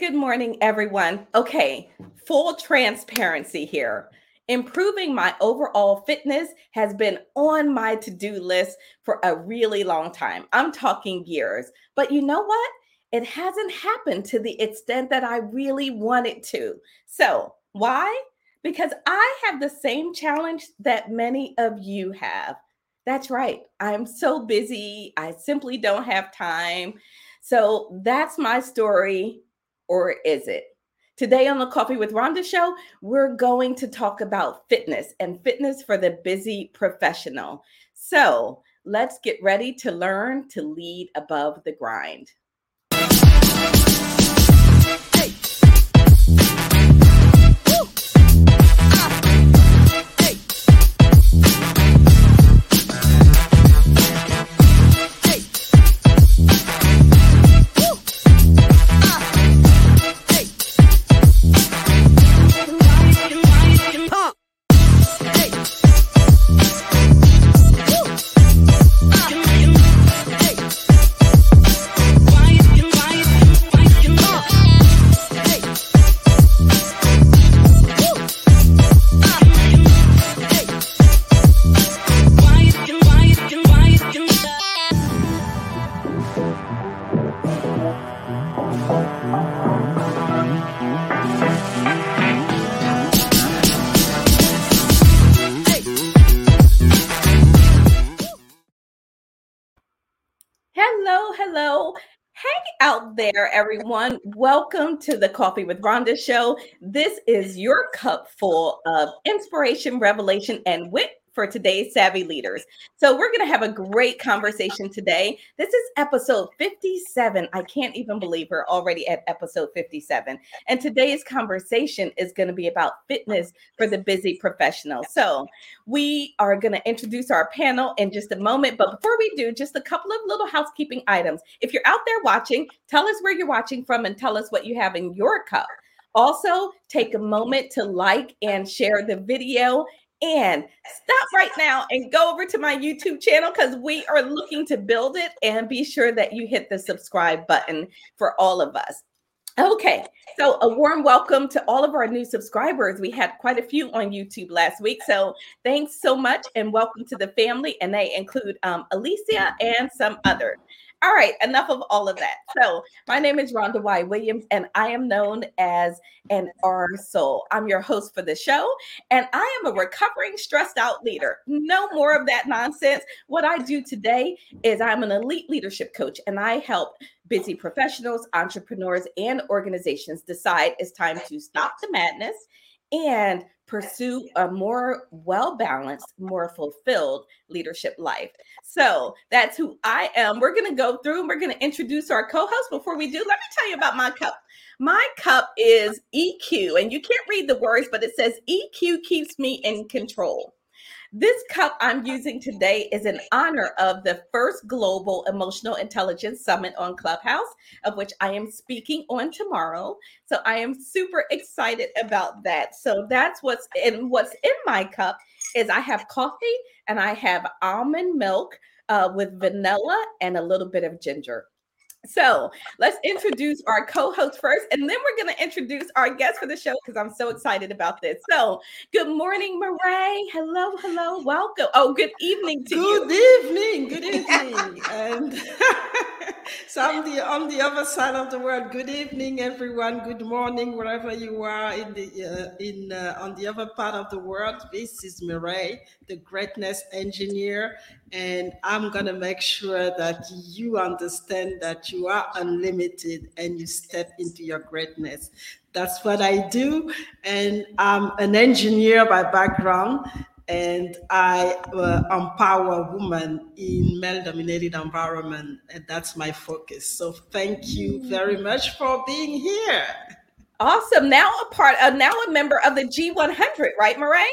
Good morning, everyone. Okay, full transparency here. Improving my overall fitness has been on my to-do list for a really long time. I'm talking years, but you know what? It hasn't happened to the extent that I really wanted to. So why? Because I have the same challenge that many of you have. That's right. I'm so busy. I simply don't have time. So that's my story, or is it? Today on the Coffee with Rhonda Show, we're going to talk about fitness and fitness for the busy professional. So let's get ready to learn to lead above the grind. There, everyone. Welcome to the Coffee with Rhonda Show. This is your cup full of inspiration, revelation, and wit for today's savvy leaders. So we're going to have a great conversation today. This is episode 57. I can't even believe we're already at episode 57. And today's conversation is going to be about fitness for the busy professional. So we are going to introduce our panel in just a moment. But before we do, just a couple of little housekeeping items. If you're out there watching, tell us where you're watching from and tell us what you have in your cup. Also, take a moment to like and share the video. And stop right now and go over to my YouTube channel because we are looking to build it, and be sure that you hit the subscribe button for all of us. Okay, so a warm welcome to all of our new subscribers. We had quite a few on YouTube last week, so thanks so much and welcome to the family. And they include Alicia and some others. All right, enough of all of that. So my name is Rhonda Y. Williams, and I am known as an R-Soul. I'm your host for the show, and I am a recovering stressed out leader. No more of that nonsense. What I do today is I'm an elite leadership coach, and I help busy professionals, entrepreneurs, and organizations decide it's time to stop the madness and pursue a more well-balanced, more fulfilled leadership life. So that's who I am. We're going to go through and we're going to introduce our co-host. Before we do, let me tell you about my cup. My cup is EQ, and you can't read the words, but it says EQ keeps me in control. This cup I'm using today is in honor of the first Global Emotional Intelligence Summit on Clubhouse, of which I am speaking on tomorrow. So I am super excited about that. So that's what's in my cup is I have coffee and I have almond milk with vanilla and a little bit of ginger. So let's introduce our co-host first, and then we're going to introduce our guest for the show because I'm so excited about this. So good morning, Mireille. Hello. Welcome. Oh, good evening to you. Good evening. And so on the other side of the world. Good evening, everyone. Good morning, wherever you are on the other part of the world. This is Mireille, the greatness engineer, and I'm going to make sure that you understand that you are unlimited and you step into your greatness. That's what I do. And I'm an engineer by background, and I empower women in male-dominated environment, and that's my focus. So thank you very much for being here. Awesome. Now a member of the G100, right, Mireille?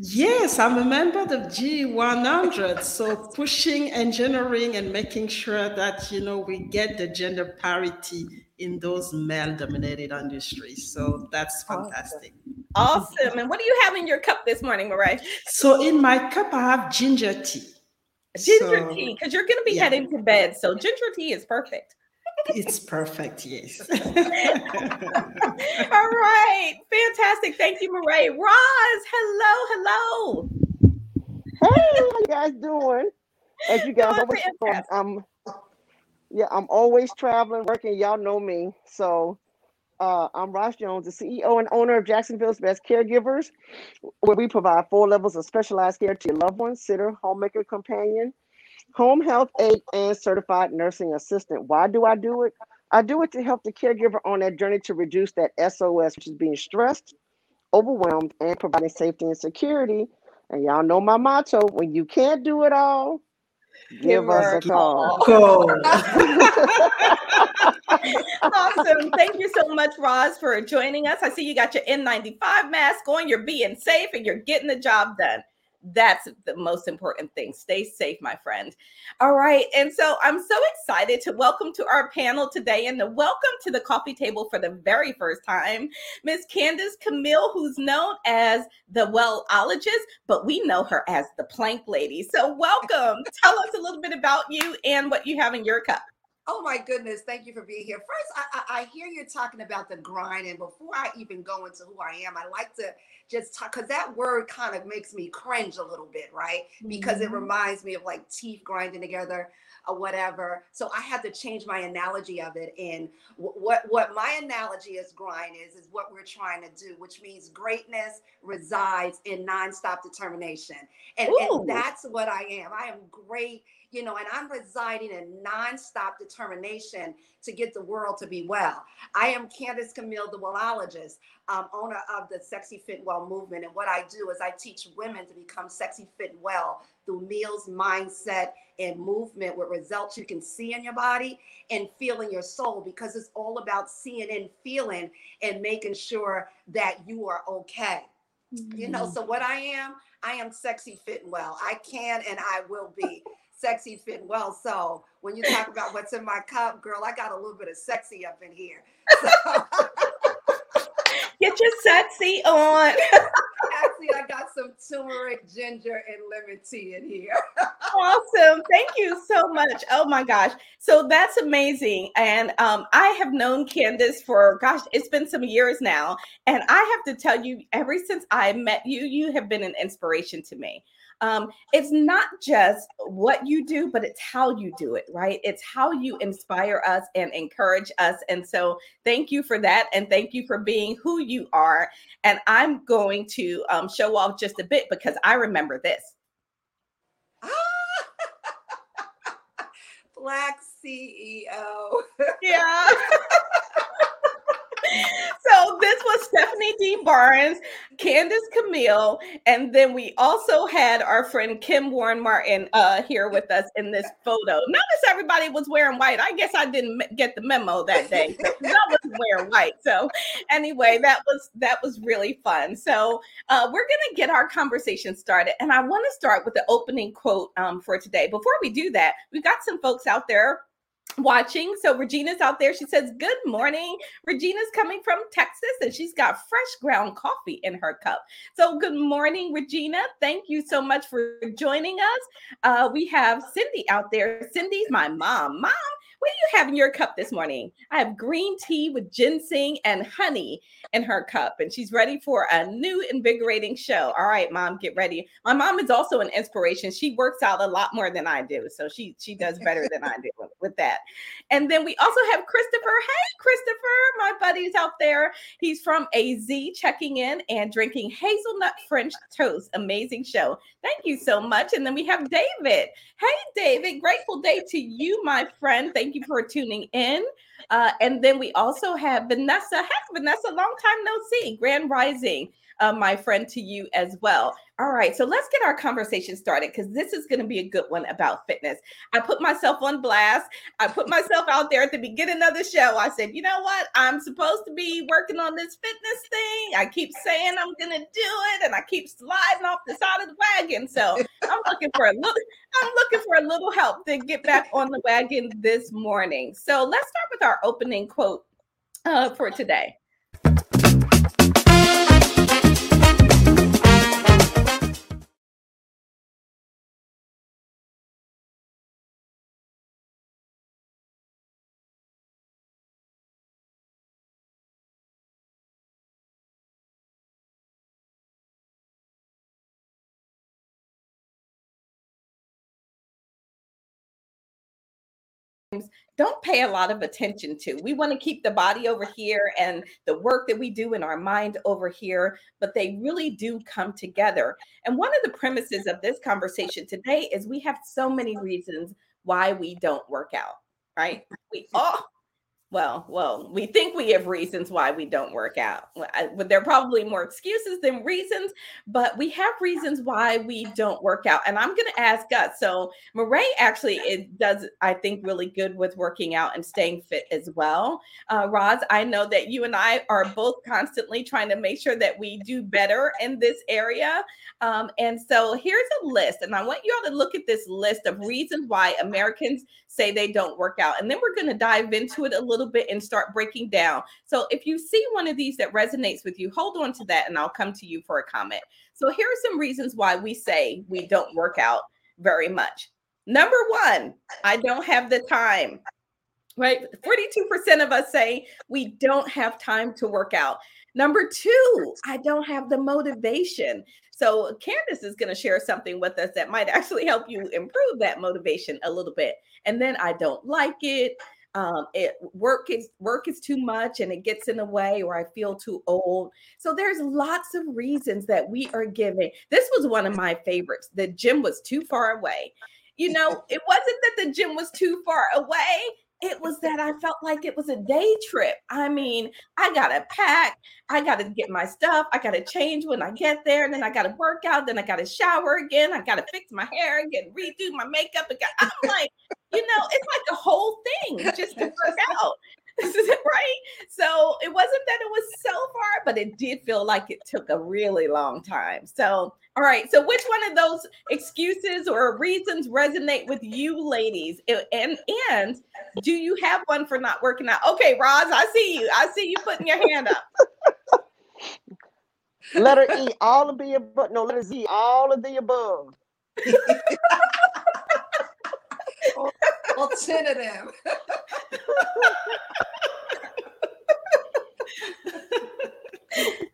Yes, I'm a member of the G100. So pushing engineering and making sure that, we get the gender parity in those male-dominated industries. So that's fantastic. Awesome. And what do you have in your cup this morning, Mireille? So in my cup, I have ginger tea. Ginger tea, because you're going to be heading to bed. So ginger tea is perfect. It's perfect, yes. All right, fantastic. Thank you, Mireille. Roz, hello. Hey, how you guys doing? As you guys always know, I'm always traveling, working. Y'all know me. So I'm Roz Jones, the CEO and owner of Jacksonville's Best Caregivers, where we provide 4 levels of specialized care to your loved one, sitter, homemaker, companion, home health aide, and certified nursing assistant. Why do I do it? I do it to help the caregiver on that journey to reduce that SOS, which is being stressed, overwhelmed, and providing safety and security. And y'all know my motto, when you can't do it all, give us a call. Awesome. Thank you so much, Roz, for joining us. I see you got your N95 mask on. You're being safe and you're getting the job done. That's the most important thing. Stay safe, my friend. All right. And so I'm so excited to welcome to our panel today and to welcome to the coffee table for the very first time, Miss Candace Camille, who's known as the Wellologist, but we know her as the Plank Lady. So welcome. Tell us a little bit about you and what you have in your cup. Oh, my goodness. Thank you for being here. First, I hear you're talking about the grind. And before I even go into who I am, I like to just talk, because that word kind of makes me cringe a little bit, right? Because it reminds me of like teeth grinding together or whatever. So I had to change my analogy of it. And what my analogy is grind is what we're trying to do, which means greatness resides in nonstop determination. And that's what I am. I am great. You know, and I'm residing in nonstop determination to get the world to be well. I am Candace Camille, the Wellologist, owner of the Sexy Fit and Well movement. And what I do is I teach women to become sexy, fit, and well through meals, mindset, and movement, with results you can see in your body and feel in your soul, because it's all about seeing and feeling and making sure that you are okay. Mm-hmm. You know, so what I am sexy, fit, and well. I can and I will be. Sexy, fit, and well. So when you talk about what's in my cup, girl, I got a little bit of sexy up in here. So. Get your sexy on. Actually, I got some turmeric, ginger, and lemon tea in here. Awesome. Thank you so much. Oh, my gosh. So that's amazing. And I have known Candace for, gosh, it's been some years now. And I have to tell you, ever since I met you, you have been an inspiration to me. It's not just what you do, but it's how you do it, right? It's how you inspire us and encourage us. And so thank you for that. And thank you for being who you are. And I'm going to show off just a bit, because I remember this. Black CEO. Yeah. So this was Stephanie D. Barnes, Candace Camille, and then we also had our friend Kim Warren Martin here with us in this photo. Notice everybody was wearing white. I guess I didn't get the memo that day. I wasn't wearing white. So anyway, that was really fun. So we're going to get our conversation started. And I want to start with the opening quote for today. Before we do that, we've got some folks out there watching. So Regina's out there. She says, good morning. Regina's coming from Texas, and she's got fresh ground coffee in her cup. So good morning, Regina. Thank you so much for joining us. We have Cindy out there. Cindy's my mom. Mom, what do you have in your cup this morning? I have green tea with ginseng and honey in her cup, and she's ready for a new invigorating show. All right, Mom, get ready. My mom is also an inspiration. She works out a lot more than I do, so she does better than I do with that. And then we also have Christopher. Hey, Christopher, my buddy's out there. He's from AZ, checking in and drinking hazelnut French toast. Amazing show. Thank you so much. And then we have David. Hey, David, grateful day to you, my friend. Thank you for tuning in. And then we also have Vanessa. Heck, Vanessa, long time no see. Grand Rising, my friend, to you as well. All right, so let's get our conversation started, because this is going to be a good one about fitness. I put myself on blast. I put myself out there at the beginning of the show. I said, you know what? I'm supposed to be working on this fitness thing. I keep saying I'm going to do it, and I keep sliding off the side of the wagon. So I'm looking for a little help to get back on the wagon this morning. So let's start with our opening quote for today. don't pay a lot of attention to. We want to keep the body over here and the work that we do in our mind over here, but they really do come together. And one of the premises of this conversation today is we have so many reasons why we don't work out, right? We think we have reasons why we don't work out. There are probably more excuses than reasons, but we have reasons why we don't work out. And I'm going to ask us. So Mireille actually does, I think, really good with working out and staying fit as well. Roz, I know that you and I are both constantly trying to make sure that we do better in this area. And so here's a list. And I want you all to look at this list of reasons why Americans say they don't work out. And then we're going to dive into it a little bit and start breaking down. So if you see one of these that resonates with you, hold on to that and I'll come to you for a comment. So here are some reasons why we say we don't work out very much. Number one, I don't have the time, right? 42% of us say we don't have time to work out. Number two, I don't have the motivation. So Candace is going to share something with us that might actually help you improve that motivation a little bit. And then I don't like it. Work is too much and it gets in the way, or I feel too old. So there's lots of reasons that we are giving. This was one of my favorites. The gym was too far away. You know, it wasn't that the gym was too far away. It was that I felt like it was a day trip. I mean, I got to pack. I got to get my stuff. I got to change when I get there. And then I got to work out. Then I got to shower again. I got to fix my hair and get redo my makeup. I'm like, you know, it's like the whole thing just to work out. This is it, right? So it wasn't that it was so far, but it did feel like it took a really long time. So, all right. So which one of those excuses or reasons resonate with you ladies? And do you have one for not working out? Okay, Roz, I see you. I see you putting your hand up. Letter E, all of the above. No, letter Z, all of the above. Alternative.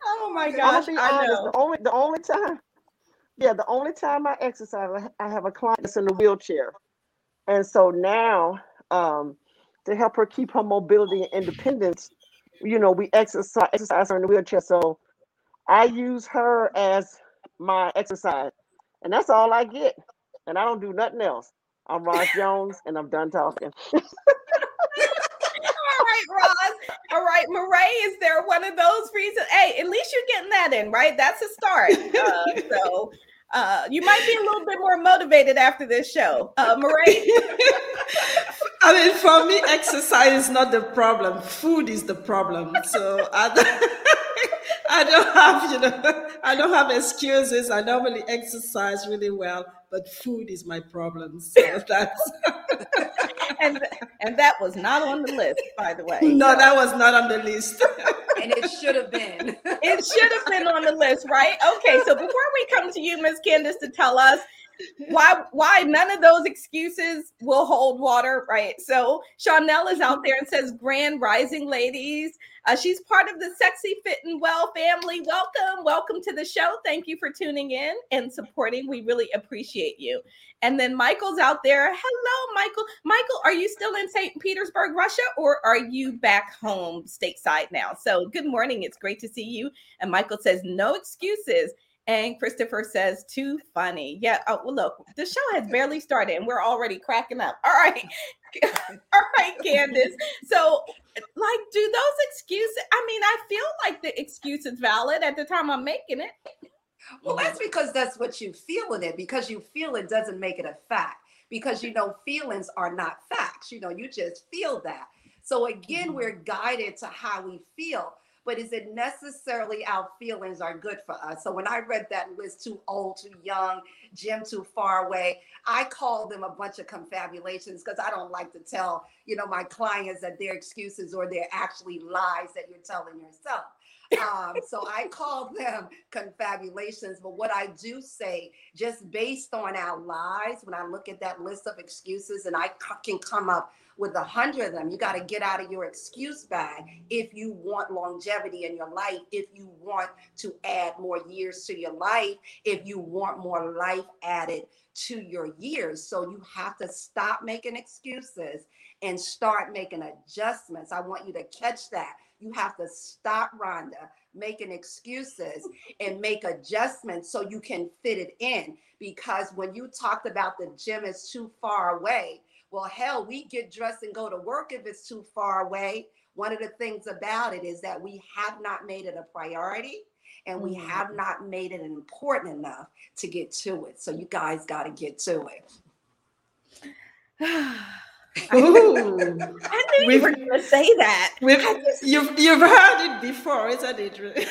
Oh my gosh! I know. The only time I exercise, I have a client that's in a wheelchair, and so now to help her keep her mobility and independence, you know, we exercise her in the wheelchair. So I use her as my exercise, and that's all I get, and I don't do nothing else. I'm Roz Jones, and I'm done talking. All right, Roz. All right, Mireille, is there one of those reasons? Hey, at least you're getting that in, right? That's a start. So you might be a little bit more motivated after this show. Mireille? I mean, for me, exercise is not the problem. Food is the problem. So I don't have excuses. I normally exercise really well, but food is my problem. So that's and that was not on the list, by the way. No, that was not on the list. And it should have been. It should have been on the list, right? Okay, so before we come to you, Ms. Candace, to tell us why none of those excuses will hold water, right? So Chanel is out there and says, Grand Rising, ladies. She's part of the Sexy Fit and Well family. Welcome to the show. Thank you for tuning in and supporting. We really appreciate you. And then Michael's out there. Hello, Michael. Michael, are you still in St. Petersburg, Russia, or are you back home stateside now? So good morning. It's great to see you. And Michael says, no excuses. And Christopher says, too funny. Yeah. Oh, well, look, the show has barely started and we're already cracking up. All right. All right, Candace. So, like, do those excuses? I mean, I feel like the excuse is valid at the time I'm making it. Well, that's because that's what you feel in it. Because you feel it doesn't make it a fact. Because, you know, feelings are not facts. You know, you just feel that. So, again, we're guided to how we feel. But is it necessarily our feelings are good for us? So when I read that list, too old, too young, gym too far away, I call them a bunch of confabulations because I don't like to tell, you know, my clients that they're excuses or they're actually lies that you're telling yourself. So I call them confabulations. But what I do say, just based on our lies, when I look at that list of excuses and I can come up with 100 of them. You got to get out of your excuse bag if you want longevity in your life, if you want to add more years to your life, if you want more life added to your years. So you have to stop making excuses and start making adjustments. I want you to catch that. You have to stop, Rhonda, making excuses and make adjustments so you can fit it in. Because when you talked about the gym is too far away, well, hell, we get dressed and go to work if it's too far away. One of the things about it is that we have not made it a priority and we have not made it important enough to get to it. So you guys got to get to it. Ooh. I knew you were going to say that. You've heard it before, isn't it?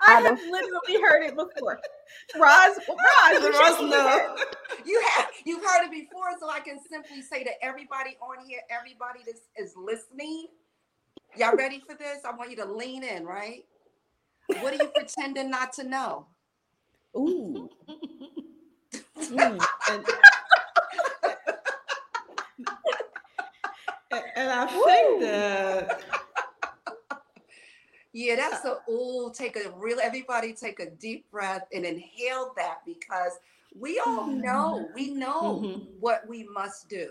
I have literally heard it before. Roz, no. You've heard it before, so I can simply say to everybody on here, everybody that is listening, y'all ready for this? I want you to lean in, right? What are you pretending not to know? Ooh. And I think that that's a everybody take a deep breath and inhale that, because we all know, we know what we must do.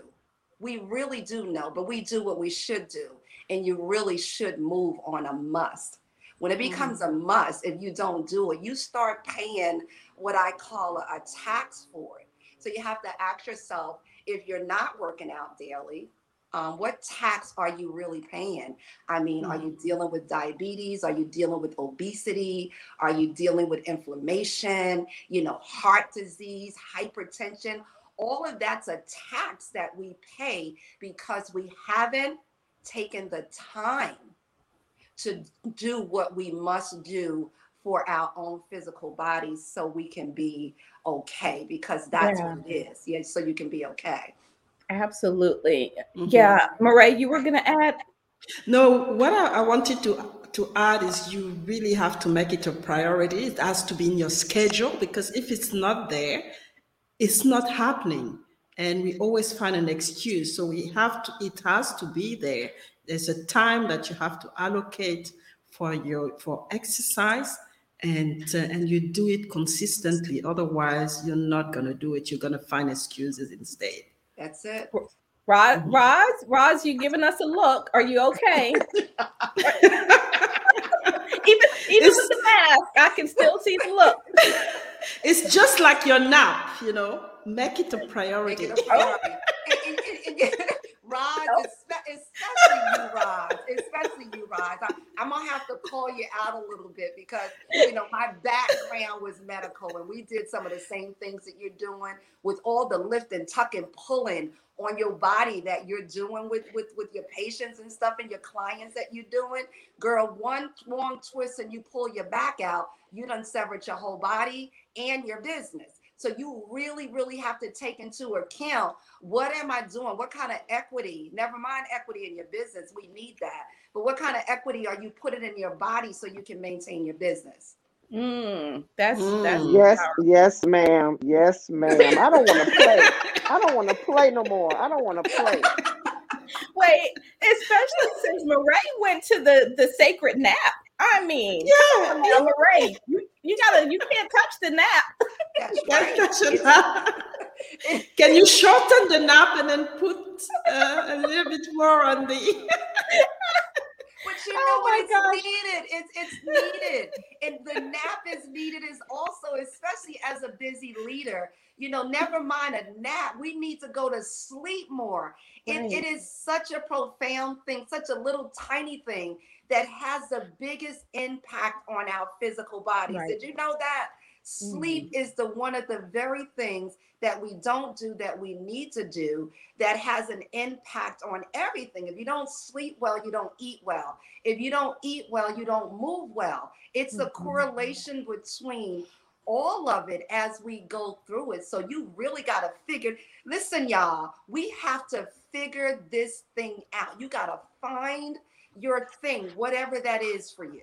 We really do know, but we do what we should do. And you really should move on a must. When it becomes a must, if you don't do it, you start paying what I call a tax for it. So you have to ask yourself, if you're not working out daily, what tax are you really paying? I mean, are you dealing with diabetes? Are you dealing with obesity? Are you dealing with inflammation, heart disease, hypertension? All of that's a tax that we pay because we haven't taken the time to do what we must do for our own physical bodies so we can be okay, because that's what it is. Yeah, so you can be okay. Absolutely. Yeah. Mireille, you were going to add? No, what I wanted to add is you really have to make it a priority. It has to be in your schedule, because if it's not there, it's not happening. And we always find an excuse. So it has to be there. There's a time that you have to allocate for exercise, and you do it consistently. Otherwise, you're not going to do it. You're going to find excuses instead. That's it. Roz, you're giving us a look. Are you okay? even with the mask, I can still see the look. It's just like your nap, make it a priority. Roz, especially you, Roz. I'm going to have to call you out a little bit because, my background was medical and we did some of the same things that you're doing with all the lift and tuck and pulling on your body that you're doing with your patients and stuff and your clients that you're doing. Girl, one wrong twist and you pull your back out, you done severed your whole body and your business. So you really, really have to take into account, what am I doing? What kind of equity? Never mind equity in your business. We need that. But what kind of equity are you putting in your body so you can maintain your business? That's yes, powerful. Yes, ma'am. I don't want to play. I don't want to play no more. I don't want to play. Wait, especially since Mireille went to the sacred nap. I mean, Mireille, you can't touch the nap. That's right. Can you shorten the nap and then put a little bit more on the? But needed. It's needed. And the nap is needed is also, especially as a busy leader, never mind a nap. We need to go to sleep more. Right. It is such a profound thing, such a little tiny thing that has the biggest impact on our physical bodies. Right. Did you know that? Sleep is the one of the very things that we don't do that we need to do that has an impact on everything. If you don't sleep well, you don't eat well. If you don't eat well, you don't move well. It's a correlation between all of it as we go through it. So you really got to figure, listen, y'all, we have to figure this thing out. You got to find your thing, whatever that is for you.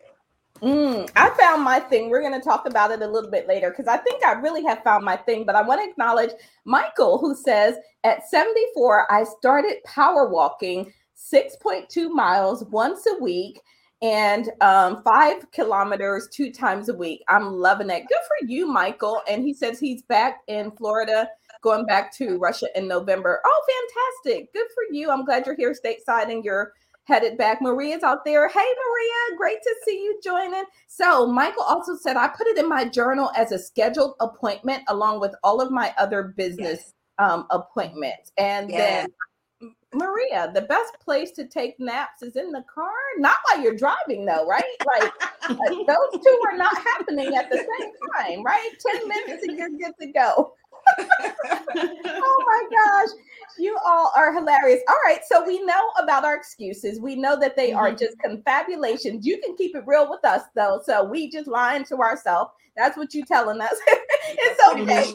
I found my thing. We're going to talk about it a little bit later because I think I really have found my thing. But I want to acknowledge Michael, who says, at 74, I started power walking 6.2 miles once a week and 5 kilometers 2 times a week. I'm loving it. Good for you, Michael. And he says he's back in Florida going back to Russia in November. Oh, fantastic. Good for you. I'm glad you're here stateside and you're headed back. Maria's out there. Hey, Maria, great to see you joining. So Michael also said, I put it in my journal as a scheduled appointment along with all of my other business appointments. And then Maria, the best place to take naps is in the car. Not while you're driving though, right? Like those two are not happening at the same time, right? 10 minutes and you're good to go. Oh my gosh. You all are hilarious. All right. So we know about our excuses. We know that they are just confabulations. You can keep it real with us though. So we just lying to ourselves. That's what you telling us. It's okay.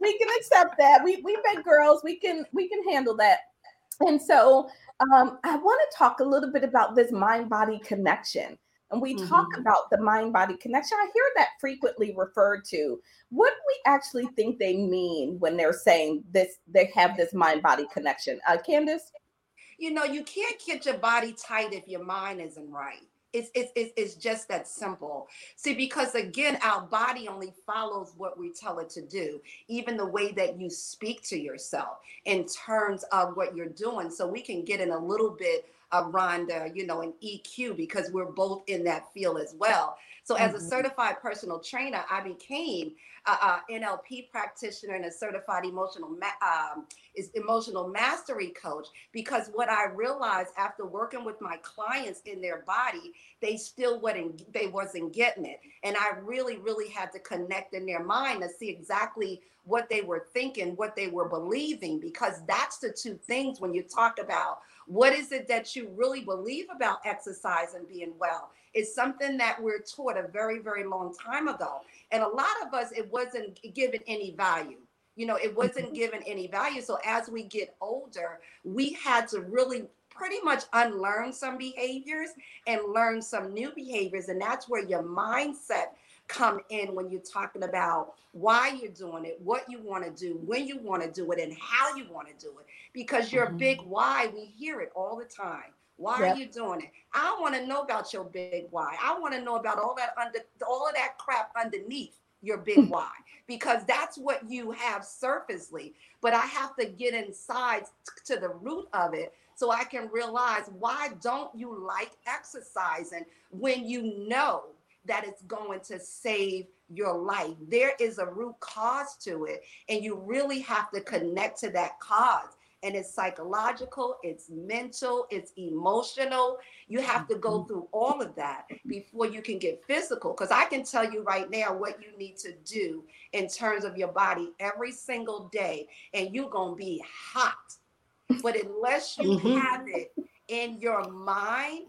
We can accept that. We've been girls. We can handle that. And so I want to talk a little bit about this mind-body connection. And we talk about the mind-body connection. I hear that frequently referred to. What do we actually think they mean when they're saying this? They have this mind-body connection. Candace? You know, you can't get your body tight if your mind isn't right. It's just that simple. See, because again, our body only follows what we tell it to do, even the way that you speak to yourself in terms of what you're doing. So we can get in a little bit of Rhonda, you know, an EQ, because we're both in that field as well. So as a certified personal trainer, I became a NLP practitioner and a certified emotional mastery coach, because what I realized after working with my clients in their body, they wasn't getting it. And I really, really had to connect in their mind to see exactly what they were thinking, what they were believing, because that's the two things when you talk about what is it that you really believe about exercise and being well. It's something that we're taught a very, very long time ago. And a lot of us, it wasn't given any value. You know, it wasn't given any value. So as we get older, we had to really pretty much unlearn some behaviors and learn some new behaviors. And that's where your mindset come in when you're talking about why you're doing it, what you want to do, when you want to do it, and how you want to do it. Because your big why, we hear it all the time. Why are you doing it? I want to know about your big why. I want to know about all of that crap underneath your big why, because that's what you have surfacely. But I have to get inside to the root of it so I can realize, why don't you like exercising when you know that it's going to save your life? There is a root cause to it, and you really have to connect to that cause. And it's psychological, it's mental, it's emotional. You have to go through all of that before you can get physical. Because I can tell you right now what you need to do in terms of your body every single day, and you're going to be hot. But unless you have it in your mind,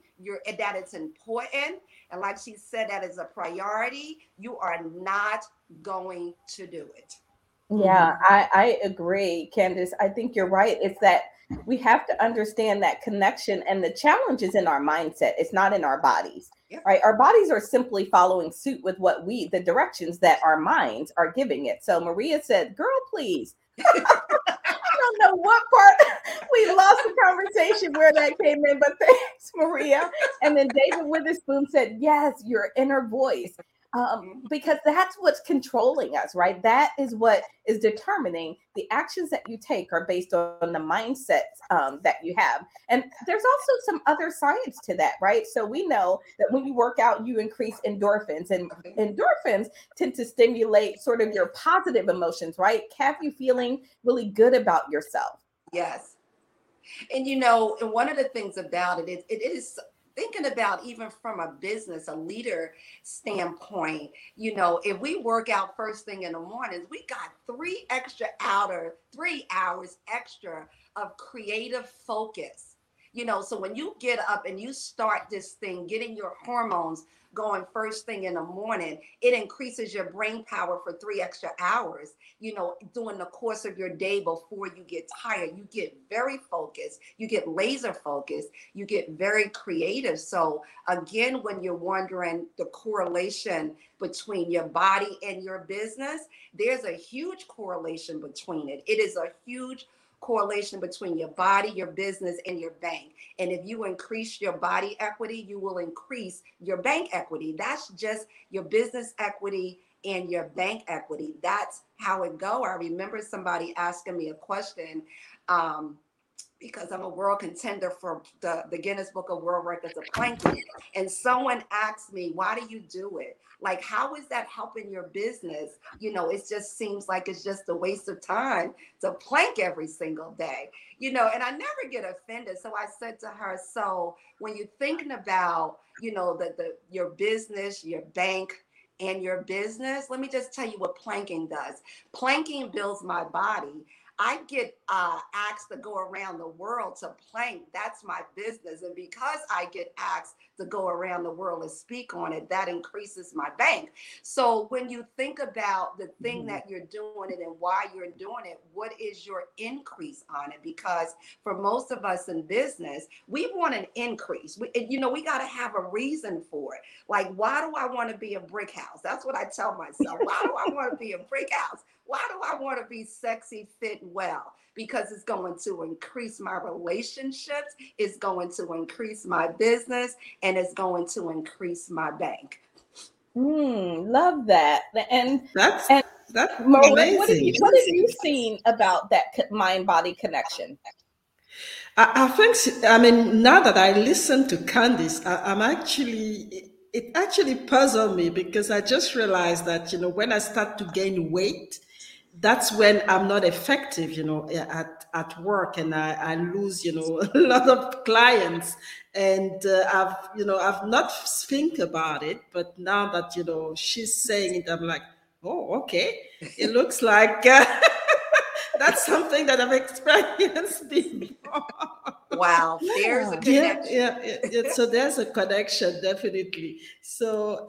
that it's important, and like she said, that is a priority, you are not going to do it. Yeah, I agree, Candace. I think you're right. It's that we have to understand that connection, and the challenge is in our mindset. It's not in our bodies, right? Our bodies are simply following suit with what the directions that our minds are giving it. So Maria said, girl, please. I don't know what part we lost the conversation where that came in, but thanks, Maria. And then David Witherspoon said, yes, your inner voice. Because that's what's controlling us, right? That is what is determining the actions that you take are based on the mindsets that you have. And there's also some other science to that, right? So we know that when you work out, you increase endorphins, and endorphins tend to stimulate sort of your positive emotions, right? Have you feeling really good about yourself? Yes. And you know, and one of the things about it is thinking about, even from a business, a leader standpoint, you know, if we work out first thing in the mornings, we got 3 hours extra of creative focus. You know, so when you get up and you start this thing, getting your hormones going first thing in the morning, it increases your brain power for 3 extra hours, you know, during the course of your day before you get tired. You get very focused, you get laser focused, you get very creative. So again, when you're wondering the correlation between your body and your business, there's a huge correlation between it. It is a huge correlation between your body, your business, and your bank. And if you increase your body equity, you will increase your bank equity. That's just your business equity in your bank equity. That's how it go. I remember somebody asking me a question because I'm a world contender for the Guinness Book of World Records of planking. And someone asked me, why do you do it? Like, how is that helping your business? You know, it just seems like it's just a waste of time to plank every single day, you know, and I never get offended. So I said to her, so when you're thinking about, you know, your business, your bank, and your business, let me just tell you what planking does. Planking builds my body. I get asked to go around the world to plank. That's my business. And because I get asked to go around the world and speak on it, that increases my bank. So when you think about the thing that you're doing it and why you're doing it, what is your increase on it? Because for most of us in business, we want an increase. We got to have a reason for it. Like, why do I want to be a brick house? That's what I tell myself. Why do I want to be a brick house? Why do I want to be sexy, fit, and well? Because it's going to increase my relationships, it's going to increase my business, and it's going to increase my bank. Love that. And that's Mireille, what have you seen about that mind-body connection? I think, I mean, now that I listen to Candace, it actually puzzled me, because I just realized that, you know, when I start to gain weight, that's when I'm not effective, you know, at work, and I lose, you know, a lot of clients. And I've not think about it, but now that, you know, she's saying it, I'm like, oh, okay. It looks like that's something that I've experienced before. Wow, there's a connection. Yeah. So there's a connection, definitely. So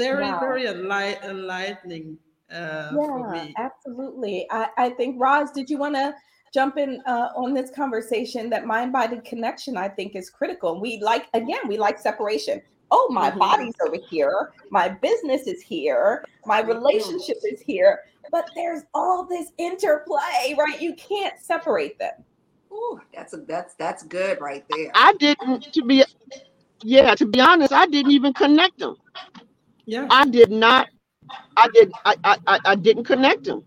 very enlightening. For me. Absolutely. I think, Roz, did you want to jump in on this conversation? That mind-body connection, I think, is critical. And we like separation. Oh, my body's over here. My business is here. My relationship is here. But there's all this interplay, right? You can't separate them. Ooh, that's good right there. To be honest, I didn't even connect them. Yeah, I didn't connect them.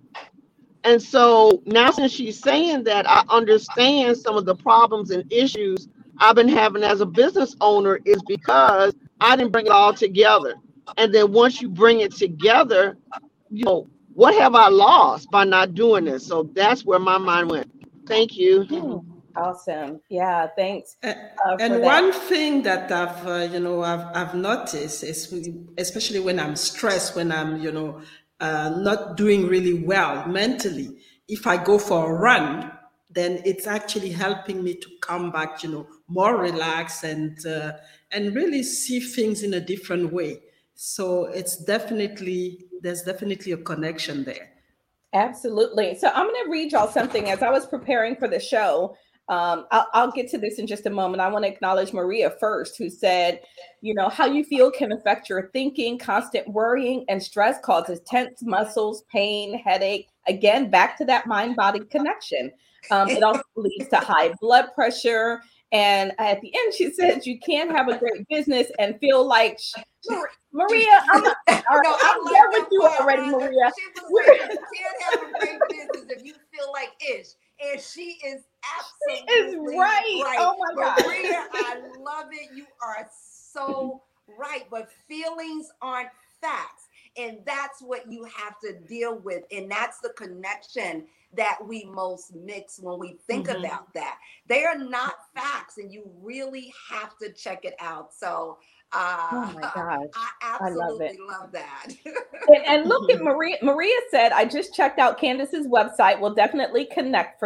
And so now, since she's saying that, I understand some of the problems and issues I've been having as a business owner is because I didn't bring it all together. And then once you bring it together, you know, what have I lost by not doing this? So that's where my mind went. Thank you. Awesome. Yeah, thanks. And one thing that I've noticed is, especially when I'm stressed, when I'm, you know, not doing really well mentally, if I go for a run, then it's actually helping me to come back, you know, more relaxed and really see things in a different way. So there's definitely a connection there. Absolutely. So I'm going to read y'all something as I was preparing for the show. I'll get to this in just a moment. I want to acknowledge Maria first, who said, you know, how you feel can affect your thinking. Constant worrying and stress causes tense muscles, pain, headache. Again, back to that mind-body connection. It also leads to high blood pressure. And at the end, she said, you can't have a great business and feel like... Maria, I'm there with you already, Maria. She was like, you can't have a great business if you feel like ish. And she is absolutely right. Oh, my God. Maria, I love it. You are so right. But feelings aren't facts. And that's what you have to deal with. And that's the connection that we most miss when we think about that. They are not facts, and you really have to check it out. So, oh my gosh, I absolutely love that. and look at Maria. Maria said, I just checked out Candace's website. We'll definitely connect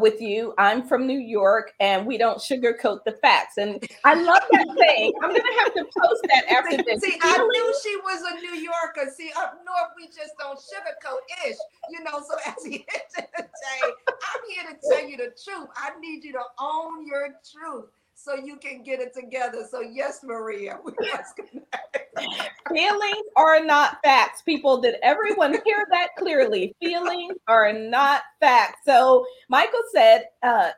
with you. I'm from New York, and we don't sugarcoat the facts. And I love that thing. I'm going to have to post that after this. See, I knew she was a New Yorker. See, up north, we just don't sugarcoat ish. You know, so at the end of the day, I'm here to tell you the truth. I need you to own your truth, so you can get it together. So yes, Maria. Feelings are not facts, people. Did everyone hear that clearly? Feelings are not facts. So Michael said,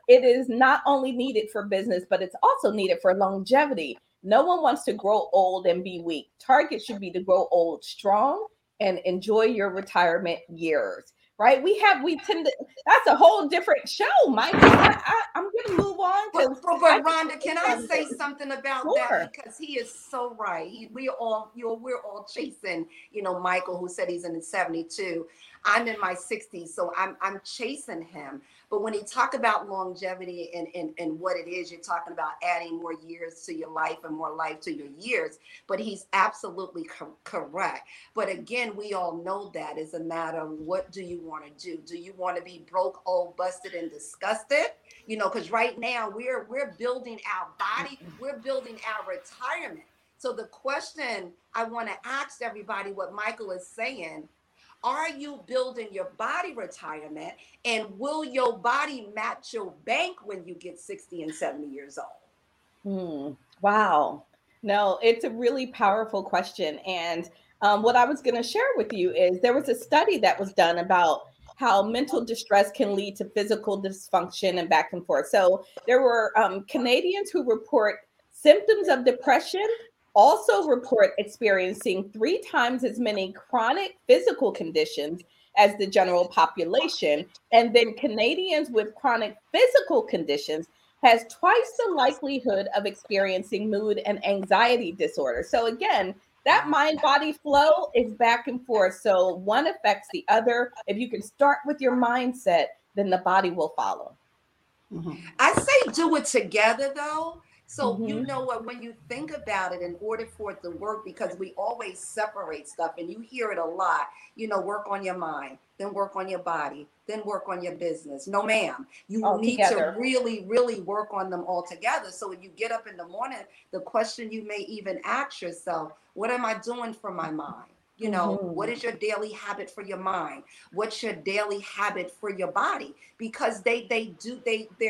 it is not only needed for business, but it's also needed for longevity. No one wants to grow old and be weak. Target should be to grow old strong and enjoy your retirement years, right? We tend to, that's a whole different show, Mike. I'm going to move on. But Rhonda, can I say something about that? Because he is so right. We're all chasing, Michael, who said he's in his 72. I'm in my 60s, so I'm chasing him. But when you talk about longevity and what it is, you're talking about adding more years to your life and more life to your years. But he's absolutely correct. But again, we all know that is a matter of what do you want to do? Do you want to be broke, old, busted, and disgusted? Because right now we're building our body, we're building our retirement. So the question I want to ask everybody, what Michael is saying, are you building your body retirement, and will your body match your bank when you get 60 and 70 years old? Wow. No, it's a really powerful question. And what I was going to share with you is there was a study that was done about how mental distress can lead to physical dysfunction and back and forth. So there were Canadians who report symptoms of depression, also report experiencing 3 times as many chronic physical conditions as the general population. And then Canadians with chronic physical conditions has twice the likelihood of experiencing mood and anxiety disorder. So again, that mind-body flow is back and forth. So one affects the other. If you can start with your mindset, then the body will follow. Mm-hmm. I say do it together though. So you know what, when you think about it, in order for it to work, because we always separate stuff and you hear it a lot, work on your mind, then work on your body, then work on your business. No, ma'am, you need to really, really work on them all together. So when you get up in the morning, the question you may even ask yourself, what am I doing for my mind? What is your daily habit for your mind? What's your daily habit for your body? Because they're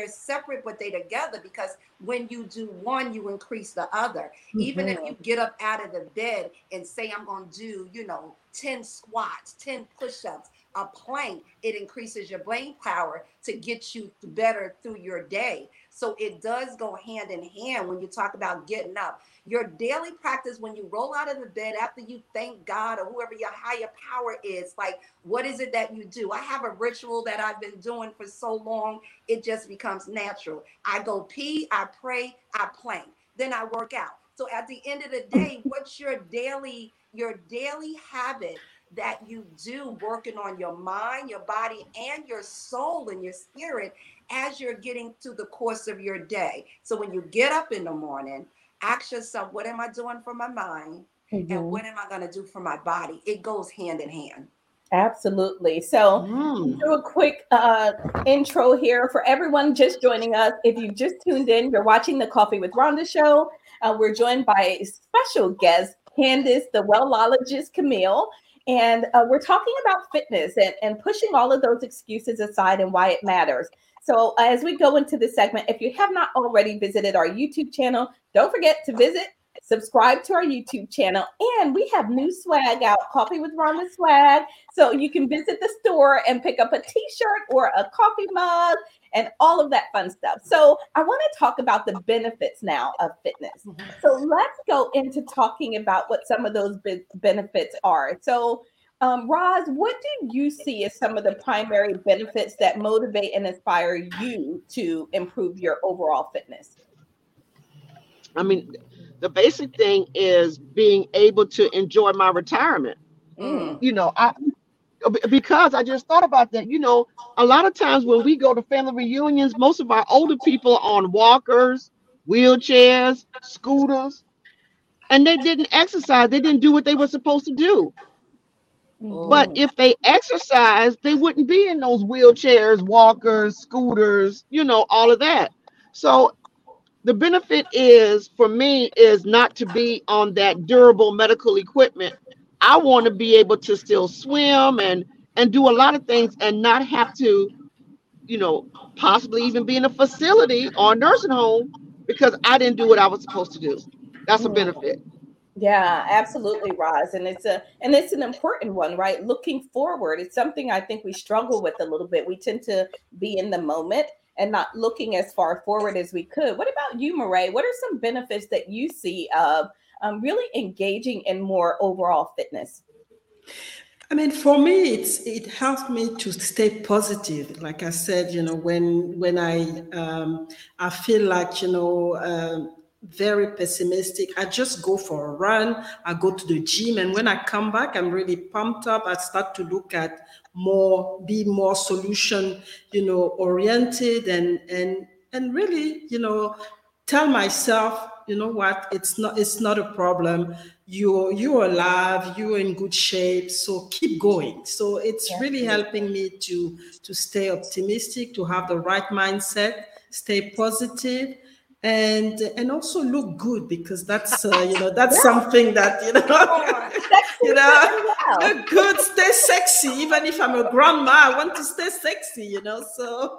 separate, but they together, because when you do one, you increase the other. Mm-hmm. Even if you get up out of the bed and say, I'm going to do, 10 squats, 10 push-ups, a plank, it increases your brain power to get you better through your day. So it does go hand in hand when you talk about getting up. Your daily practice, when you roll out of the bed after you thank God or whoever your higher power is, like, what is it that you do? I have a ritual that I've been doing for so long, it just becomes natural. I go pee, I pray, I plank, then I work out. So at the end of the day, what's your daily habit that you do, working on your mind, your body, and your soul and your spirit as you're getting through the course of your day. So when you get up in the morning, ask yourself, what am I doing for my mind? Mm-hmm. And what am I going to do for my body? It goes hand in hand. Absolutely. So do a quick intro here for everyone just joining us. If you just tuned in, you're watching the Coffee with Rhonda show. We're joined by a special guest, Candace, the wellologist Camille. And we're talking about fitness and pushing all of those excuses aside and why it matters. So as we go into this segment, if you have not already visited our YouTube channel, don't forget to visit, subscribe to our YouTube channel. And we have new swag out, Coffee with Rhonda swag. So you can visit the store and pick up a t-shirt or a coffee mug and all of that fun stuff. So I want to talk about the benefits now of fitness. So let's go into talking about what some of those benefits are. So Roz, what do you see as some of the primary benefits that motivate and inspire you to improve your overall fitness? I mean, the basic thing is being able to enjoy my retirement. Because I just thought about that, a lot of times when we go to family reunions, most of our older people are on walkers, wheelchairs, scooters, and they didn't exercise. They didn't do what they were supposed to do. Mm-hmm. But if they exercised, they wouldn't be in those wheelchairs, walkers, scooters, all of that. So the benefit is, for me, is not to be on that durable medical equipment. I want to be able to still swim and do a lot of things and not have to, possibly even be in a facility or a nursing home because I didn't do what I was supposed to do. That's a benefit. Yeah, absolutely, Roz. And it's an important one, right? Looking forward. It's something I think we struggle with a little bit. We tend to be in the moment and not looking as far forward as we could. What about you, Mireille? What are some benefits that you see of really engaging in more overall fitness? I mean, for me, it helped me to stay positive. Like I said, when I feel like, very pessimistic, I just go for a run. I go to the gym, and when I come back, I'm really pumped up. I start to look at be more solution, oriented, and really, tell myself, you know what, it's not a problem. You're alive, you're in good shape, so keep going. So it's really helping me to stay optimistic, to have the right mindset, stay positive, and also look good, because that's something that look good, stay sexy. Even if I'm a grandma, I want to stay sexy, so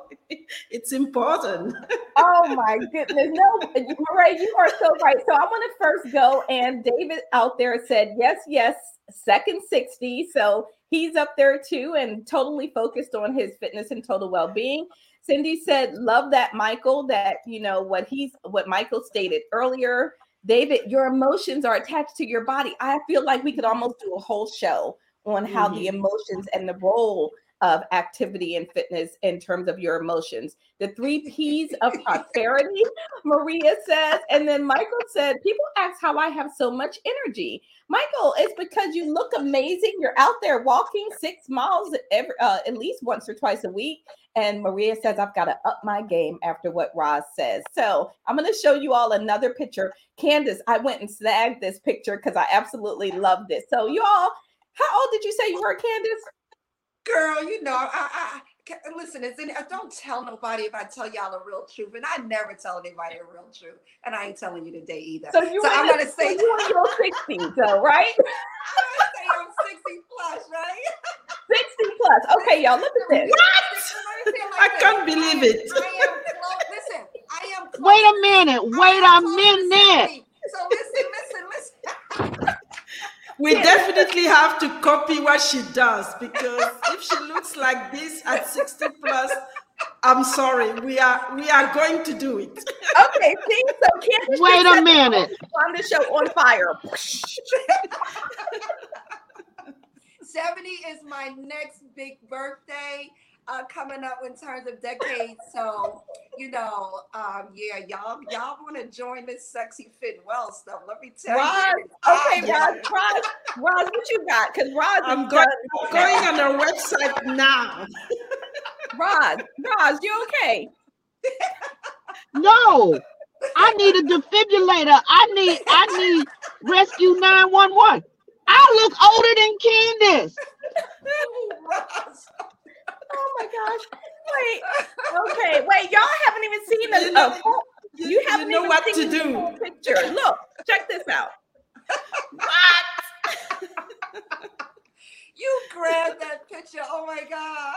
it's important. Oh my goodness. No, Mireille, you are so right. So I want to first go, and David out there said yes, second 60, so he's up there too and totally focused on his fitness and total well-being. Cindy said, love that, Michael, that, what Michael stated earlier. David, your emotions are attached to your body. I feel like we could almost do a whole show on how the emotions and the role of activity and fitness in terms of your emotions. The 3 Ps of prosperity, Maria says. And then Michael said, people ask how I have so much energy. Michael, it's because you look amazing. You're out there walking 6 miles at least once or twice a week. And Maria says, I've got to up my game after what Roz says. So I'm going to show you all another picture. Candace, I went and snagged this picture because I absolutely love this. So you all, how old did you say you were, Candace? Girl, I listen, don't tell nobody if I tell y'all the real truth. And I never tell anybody the real truth. And I ain't telling you today either. So I'm going to say you're 60, though, right? I'm going to say I'm 60 plus, right? 60 plus. Okay, y'all, look at this. What? I can't believe it. I am close. Wait a minute. So listen. We definitely have to copy what she does, because if she looks like this at 60 plus, I'm sorry, we are going to do it. Okay, see, so Candace. Wait a minute. On the show on fire. 70 is my next big birthday coming up in terms of decades. So, y'all want to join this Sexy Fit and Well stuff. Let me tell you. Okay, Roz, what you got? Because Roz, I'm going on their website now. Roz, you okay? No, I need a defibrillator. I need Rescue 911. I look older than Candace. Roz. Oh my gosh. Wait, y'all haven't even seen the whole picture. Look, check this out. What? You grabbed that picture. Oh my God.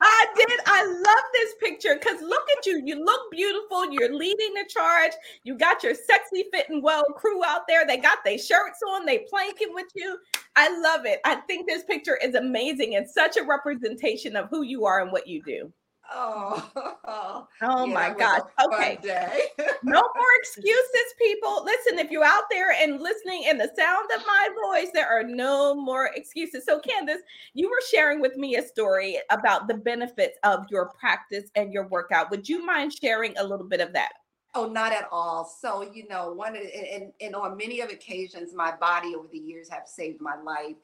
I did. I love this picture because look at you. You look beautiful. You're leading the charge. You got your Sexy Fit and Well crew out there. They got their shirts on. They planking with you. I love it. I think this picture is amazing and such a representation of who you are and what you do. Oh my gosh. Okay. No more excuses, people. Listen, if you're out there and listening in the sound of my voice, there are no more excuses. So Candace, you were sharing with me a story about the benefits of your practice and your workout. Would you mind sharing a little bit of that? Oh, not at all. So, and on many of occasions, my body over the years have saved my life,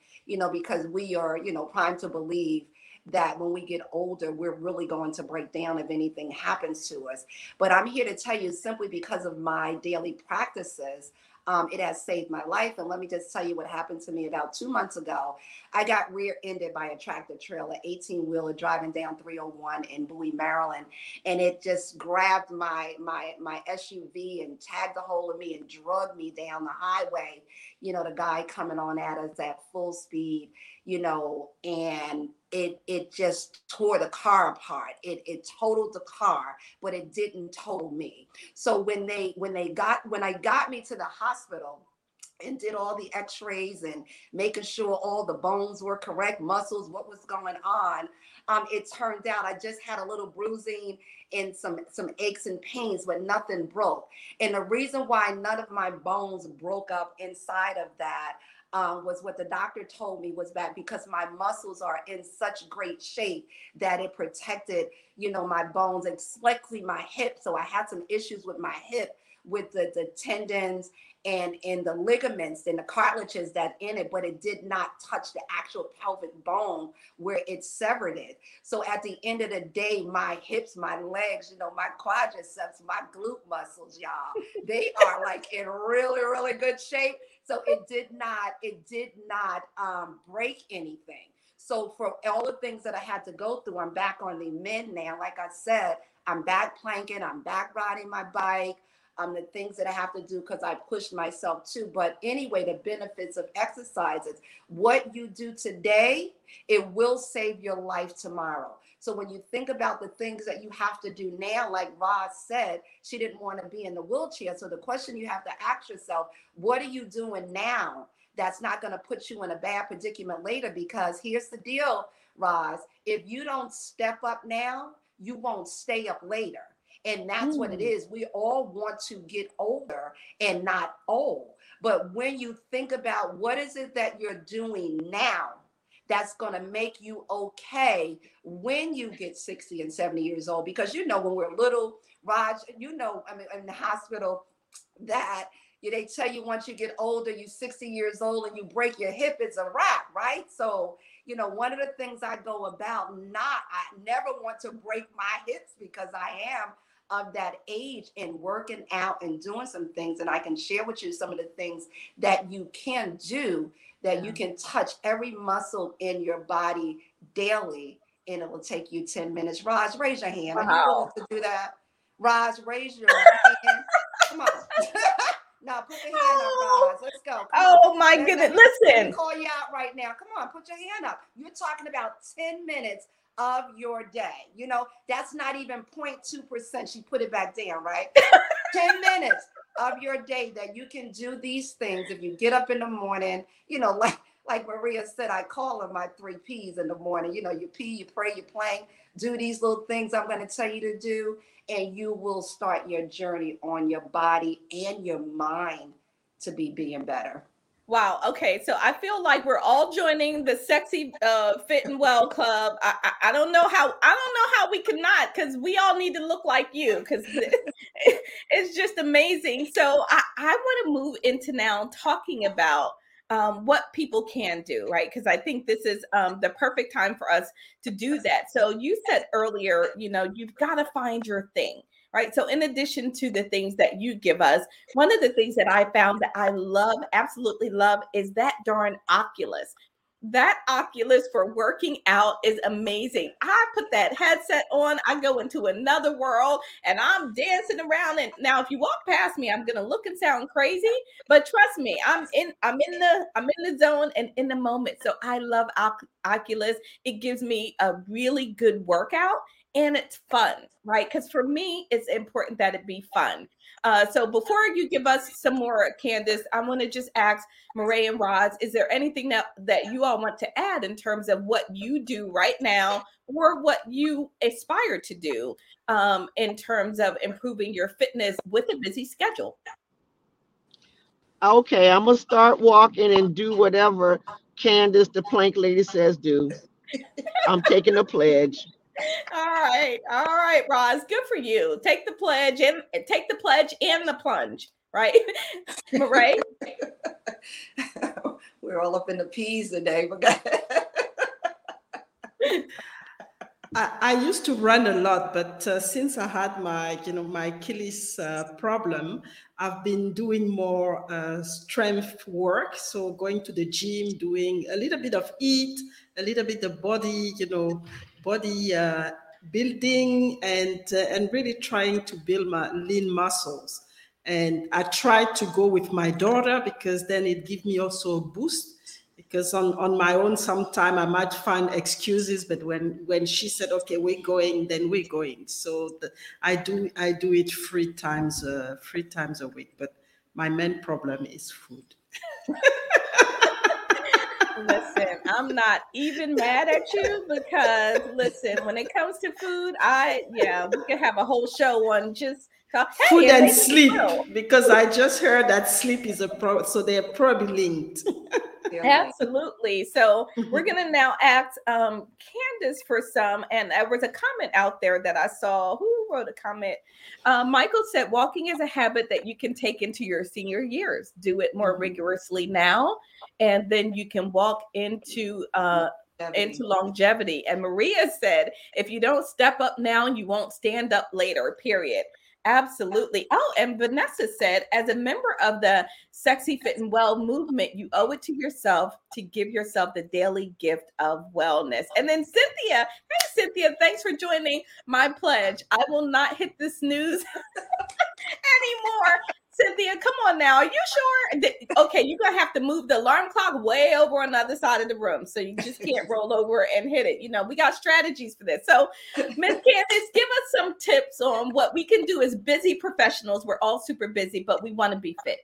because we are, primed to believe that when we get older, we're really going to break down if anything happens to us. But I'm here to tell you, simply because of my daily practices, it has saved my life. And let me just tell you what happened to me about 2 months ago. I got rear-ended by a tractor trailer, 18-wheeler, driving down 301 in Bowie, Maryland. And it just grabbed my SUV and tagged a hold of me and dragged me down the highway. The guy coming on at us at full speed, and it just tore the car apart. It totaled the car, but it didn't total me. So when I got me to the hospital and did all the x-rays and making sure all the bones were correct, muscles, what was going on, it turned out I just had a little bruising and some aches and pains, but nothing broke. And the reason why none of my bones broke up inside of that was what the doctor told me was that because my muscles are in such great shape that it protected, you know, my bones, and especially my hip. So I had some issues with my hip, with the tendons and in the ligaments and the cartilages that in it, but it did not touch the actual pelvic bone where it severed it. So at the end of the day, my hips, my legs, you know, my quadriceps, my glute muscles, y'all, they are like in really, really good shape. So it did not break anything. So for all the things that I had to go through, I'm back on the mend now. Like I said, I'm back planking, I'm back riding my bike, the things that I have to do because I pushed myself too. But anyway, the benefits of exercises, what you do today, it will save your life tomorrow. So when you think about the things that you have to do now, like Roz said, she didn't want to be in the wheelchair. So the question you have to ask yourself, what are you doing now that's not going to put you in a bad predicament later? Because here's the deal, Roz, if you don't step up now, you won't stay up later. And that's what it is. We all want to get older and not old. But when you think about what is it that you're doing now that's going to make you okay when you get 60 and 70 years old, because, you know, when we're little, Raj, you know, I mean, in the hospital that they tell you once you get older, you're 60 years old and you break your hip, it's a wrap, right? So, you know, one of the things I go about, I never want to break my hips because I am of that age and working out and doing some things. And I can share with you some of the things that you can do, that you can touch every muscle in your body daily. And it will take you 10 minutes. Roz, raise your hand. Wow. Are you willing to do that? Roz, raise your hand. Come on. No, put your hand up, Roz. Let's go. Come on. Oh my goodness. Listen. I'm calling you out right now. Come on, put your hand up. You're talking about 10 minutes of your day. You know, that's not even 0.2%. She put it back down, right? 10 minutes of your day that you can do these things. If you get up in the morning, you know, like Maria said, I call them my 3 Ps in the morning. You know, you pee, you pray, you plank, do these little things I'm going to tell you to do, and you will start your journey on your body and your mind to be being better. Wow. Okay. So I feel like we're all joining the Sexy Fit and Well Club. I don't know how, we cannot, because we all need to look like you, because it's just amazing. So I want to move into now talking about what people can do, right? Because I think this is the perfect time for us to do that. So you said earlier, you know, you've got to find your thing, right? So in addition to the things that you give us, one of the things that I found that I love, absolutely love, is that darn Oculus. That Oculus for working out is amazing. I put that headset on, I go into another world and I'm dancing around. And now if you walk past me, I'm going to look and sound crazy, but trust me, I'm in the zone and in the moment. So I love Oculus. It gives me a really good workout and it's fun, right? Because for me, it's important that it be fun. So before you give us some more, Candace, I want to just ask Mireille and Roz, is there anything that you all want to add in terms of what you do right now or what you aspire to do in terms of improving your fitness with a busy schedule? Okay, I'm going to start walking and do whatever Candace, the plank lady, says do. I'm taking a pledge. All right, Roz, good for you. Take the pledge and the plunge, right? Mireille? We're all up in the peas today. I used to run a lot, but since I had my Achilles problem, I've been doing more strength work. So going to the gym, doing a little bit of HIIT, a little bit of body building, and really trying to build my lean muscles. And I tried to go with my daughter because then it gave me also a boost, because on my own, sometime I might find excuses, but when she said, okay, we're going, then we're going. So I do it three times a week, but my main problem is food. Listen, I'm not even mad at you because, listen, when it comes to food, we can have a whole show on just food and sleep, because I just heard that sleep is so they're probably linked. Absolutely. So we're going to now ask Candace for some. And there was a comment out there that I saw. Who wrote a comment? Michael said, walking is a habit that you can take into your senior years. Do it more rigorously now, and then you can walk into longevity. And Maria said, if you don't step up now, you won't stand up later, period. Absolutely. Oh, and Vanessa said, as a member of the Sexy Fit and Well movement, you owe it to yourself to give yourself the daily gift of wellness. And then Cynthia, hey Cynthia, thanks for joining my pledge. I will not hit the snooze anymore. Cynthia, come on now. Are you sure? Okay, you're going to have to move the alarm clock way over on the other side of the room. So you just can't roll over and hit it. You know, we got strategies for this. So, Ms. Candace, give us some tips on what we can do as busy professionals. We're all super busy, but we want to be fit.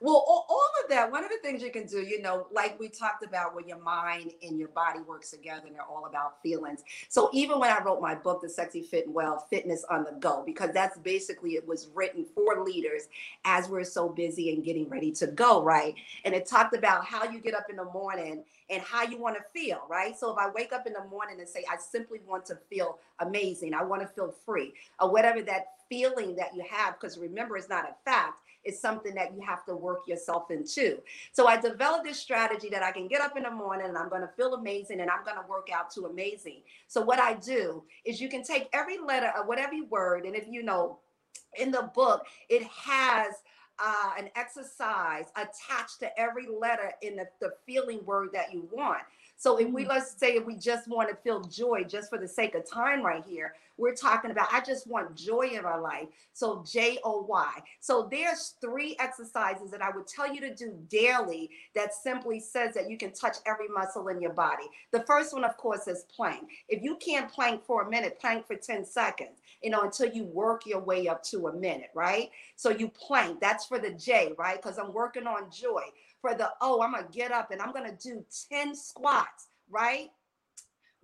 Well, all of that, one of the things you can do, you know, like we talked about, when your mind and your body works together, and they're all about feelings. So even when I wrote my book, The Sexy Fit and Well, Fitness on the Go, because that's basically, it was written for leaders as we're so busy and getting ready to go, right? And it talked about how you get up in the morning and how you want to feel, right? So if I wake up in the morning and say, I simply want to feel amazing, I want to feel free, or whatever that feeling that you have, because remember, it's not a fact. It's something that you have to work yourself into. So I developed this strategy that I can get up in the morning and I'm going to feel amazing and I'm going to work out to amazing. So what I do is you can take every letter of whatever word. And if you know, in the book, it has an exercise attached to every letter in the feeling word that you want. So if we, let's say, if we just want to feel joy just for the sake of time right here, we're talking about, I just want joy in my life. So Joy. So there's 3 exercises that I would tell you to do daily that simply says that you can touch every muscle in your body. The first one, of course, is plank. If you can't plank for a minute, plank for 10 seconds, you know, until you work your way up to a minute, right? So you plank, that's for the J, right? Because I'm working on joy. For the O, I'm going to get up and I'm going to do 10 squats, right?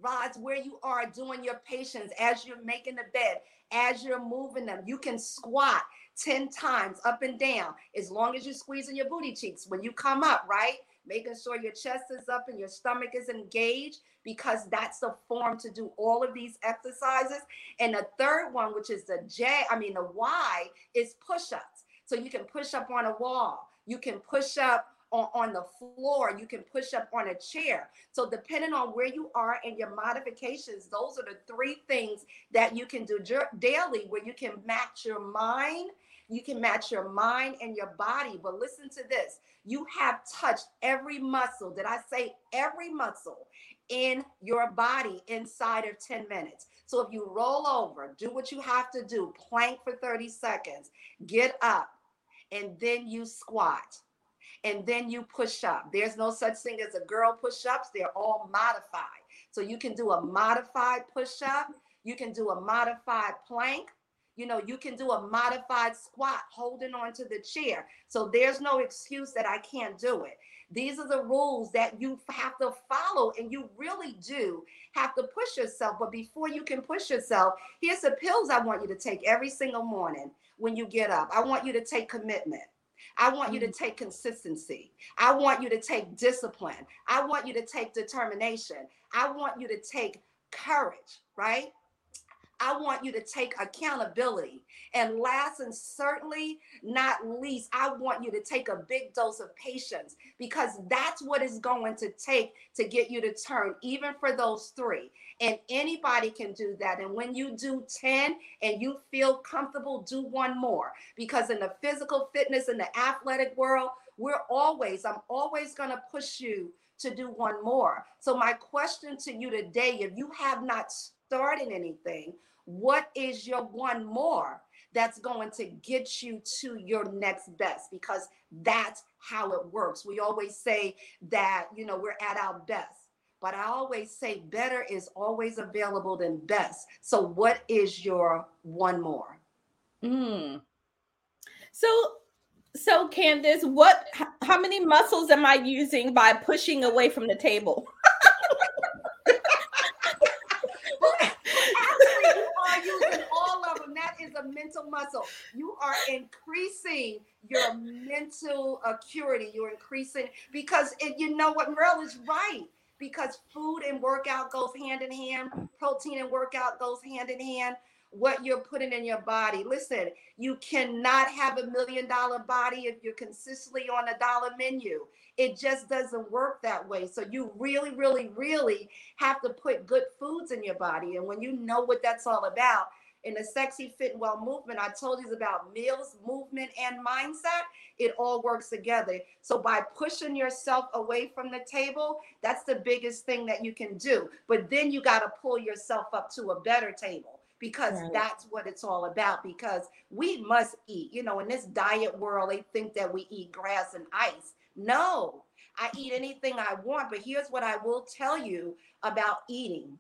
Roz, where you are doing your patience, as you're making the bed, as you're moving them, you can squat 10 times up and down, as long as you're squeezing your booty cheeks when you come up, right? Making sure your chest is up and your stomach is engaged, because that's the form to do all of these exercises. And the third one, which is the Y, is push-ups. So you can push up on a wall. You can push up on the floor, you can push up on a chair. So depending on where you are and your modifications, those are the 3 things that you can do daily, where you can match your mind. You can match your mind and your body. But listen to this. You have touched every muscle. Did I say every muscle in your body inside of 10 minutes? So if you roll over, do what you have to do. Plank for 30 seconds. Get up. And then you squat. And then you push up. There's no such thing as a girl push-ups. They're all modified. So you can do a modified push-up. You can do a modified plank. You know, you can do a modified squat holding onto the chair. So there's no excuse that I can't do it. These are the rules that you have to follow, and you really do have to push yourself. But before you can push yourself, here's the pills I want you to take every single morning when you get up. I want you to take commitment. I want you to take consistency. I want you to take discipline. I want you to take determination. I want you to take courage, right? I want you to take accountability. And last and certainly not least, I want you to take a big dose of patience, because that's what it's going to take to get you to turn, even for those 3. And anybody can do that. And when you do 10 and you feel comfortable, do 1 more. Because in the physical fitness and the athletic world, I'm always going to push you to do 1 more. So my question to you today, if you have not started anything, what is your 1 more that's going to get you to your next best? Because that's how it works. We always say that, you know, we're at our best, but I always say better is always available than best. So what is your 1 more? So Candace, how many muscles am I using by pushing away from the table? Well, actually, you are using all of them. That is a mental muscle. You are increasing your mental acuity. You're increasing, because you know what, Mireille is right. Because food and workout goes hand in hand. Protein and workout goes hand in hand. What you're putting in your body. Listen, you cannot have $1 million body if you're consistently on a dollar menu. It just doesn't work that way. So you really, really, really have to put good foods in your body. And when you know what that's all about, in the Sexy Fit and Well movement, I told you about meals, movement, and mindset. It all works together. So by pushing yourself away from the table, that's the biggest thing that you can do. But then you got to pull yourself up to a better table, because that's what it's all about. Because we must eat. You know, in this diet world, they think that we eat grass and ice. No, I eat anything I want. But here's what I will tell you about eating.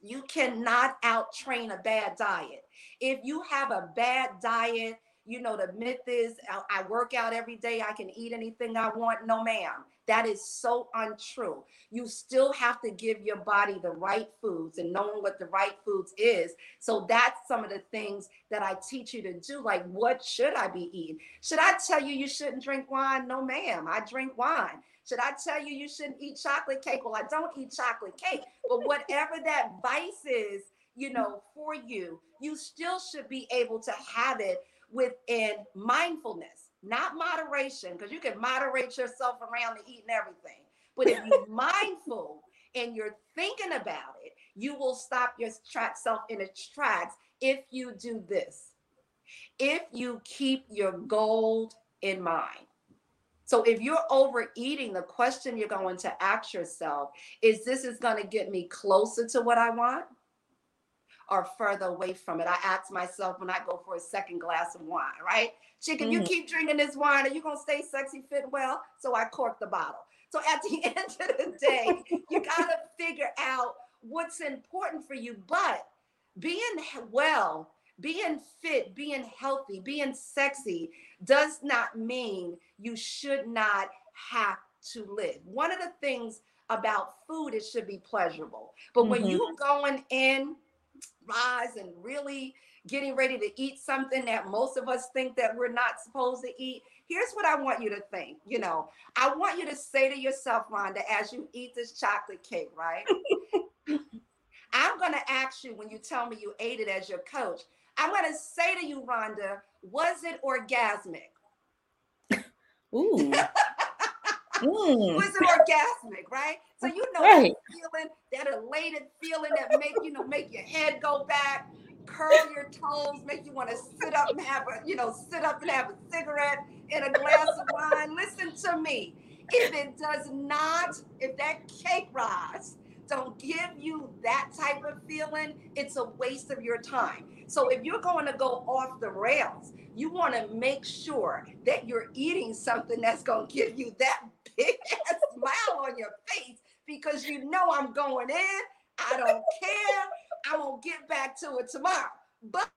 You cannot out train a bad diet. If you have a bad diet, you know, the myth is I work out every day, I can eat anything I want. No, ma'am. That is so untrue. You still have to give your body the right foods and knowing what the right foods is. So that's some of the things that I teach you to do. Like, what should I be eating? Should I tell you you shouldn't drink wine? No, ma'am. I drink wine. Should I tell you you shouldn't eat chocolate cake? Well, I don't eat chocolate cake. But whatever that vice is, you know, for you, you still should be able to have it within mindfulness, not moderation, because you can moderate yourself around to eating everything. But if you're mindful and you're thinking about it, you will stop yourself in its tracks if you do this. If you keep your goal in mind. So if you're overeating, the question you're going to ask yourself is, this is going to get me closer to what I want or further away from it? I ask myself when I go for a second glass of wine, right? Chicken, you keep drinking this wine, are you going to stay sexy, fit, well? So I cork the bottle. So at the end of the day, you got to figure out what's important for you. But being well, being fit, being healthy, being sexy does not mean you should not have to live. One of the things about food, it should be pleasurable. But when you're going in, Roz, and really getting ready to eat something that most of us think that we're not supposed to eat, here's what I want you to think. You know, I want you to say to yourself, Rhonda, as you eat this chocolate cake, right? I'm going to ask you, when you tell me you ate it as your coach, I'm going to say to you, Rhonda, was it orgasmic? Ooh. Was it orgasmic, right? So you know that elated feeling that make your head go back, curl your toes, make you want to sit up and have a cigarette and a glass of wine. Listen to me. If that cake rise don't give you that type of feeling, it's a waste of your time. So if you're going to go off the rails, you want to make sure that you're eating something that's going to give you that big ass smile on your face, because you know, I'm going in, I don't care, I won't get back to it tomorrow. But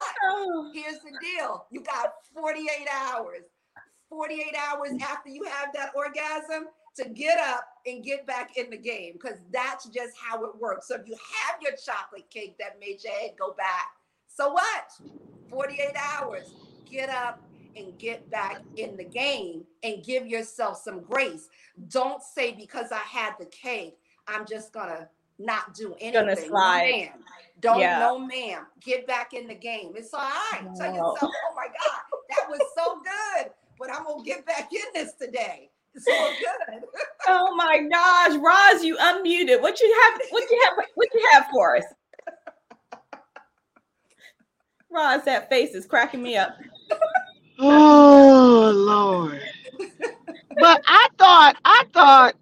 here's the deal. You got 48 hours. 48 hours after you have that orgasm, to get up and get back in the game, because that's just how it works. So if you have your chocolate cake that made your head go back, so what? 48 hours, get up and get back in the game and give yourself some grace. Don't say, because I had the cake, I'm just going to not do anything. Gonna slide. No, ma'am. Get back in the game. It's all right. No. Tell yourself, oh my God, that was so good, but I'm going to get back in this today. So good. Oh my gosh, Roz, you unmuted. What you have for us? Roz, that face is cracking me up. Oh Lord. But I thought,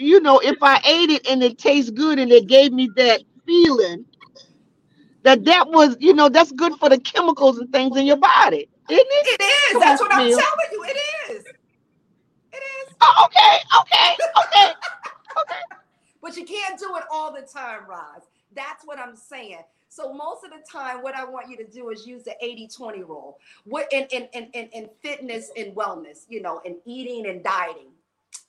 you know, if I ate it and it tastes good and it gave me that feeling, that was, you know, that's good for the chemicals and things in your body. Isn't it? It is. That's what I'm telling you. It is. Oh, okay. But you can't do it all the time, Roz. That's what I'm saying. So most of the time, what I want you to do is use the 80-20 rule. What in fitness and wellness, you know, in eating and dieting,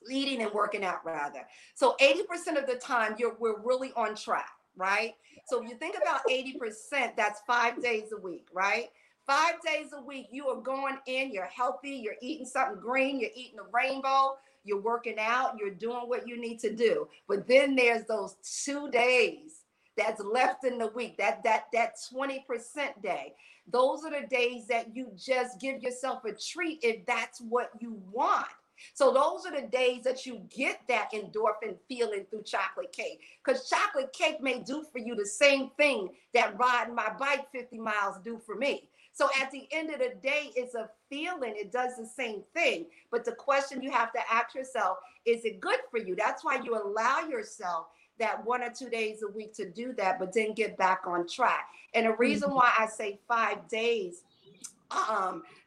eating and working out rather. So 80% of the time, we're really on track. right? So if you think about 80%, that's 5 days a week, right? 5 days a week, you are going in, you're healthy, you're eating something green, you're eating a rainbow, you're working out, you're doing what you need to do. But then there's those 2 days that's left in the week, that 20% day. Those are the days that you just give yourself a treat if that's what you want. So those are the days that you get that endorphin feeling through chocolate cake, because chocolate cake may do for you the same thing that riding my bike 50 miles do for me. So at the end of the day, it's a feeling. It does the same thing. But the question you have to ask yourself, is it good for you? That's why you allow yourself that 1 or 2 days a week to do that, but then get back on track. And the reason why I say 5 days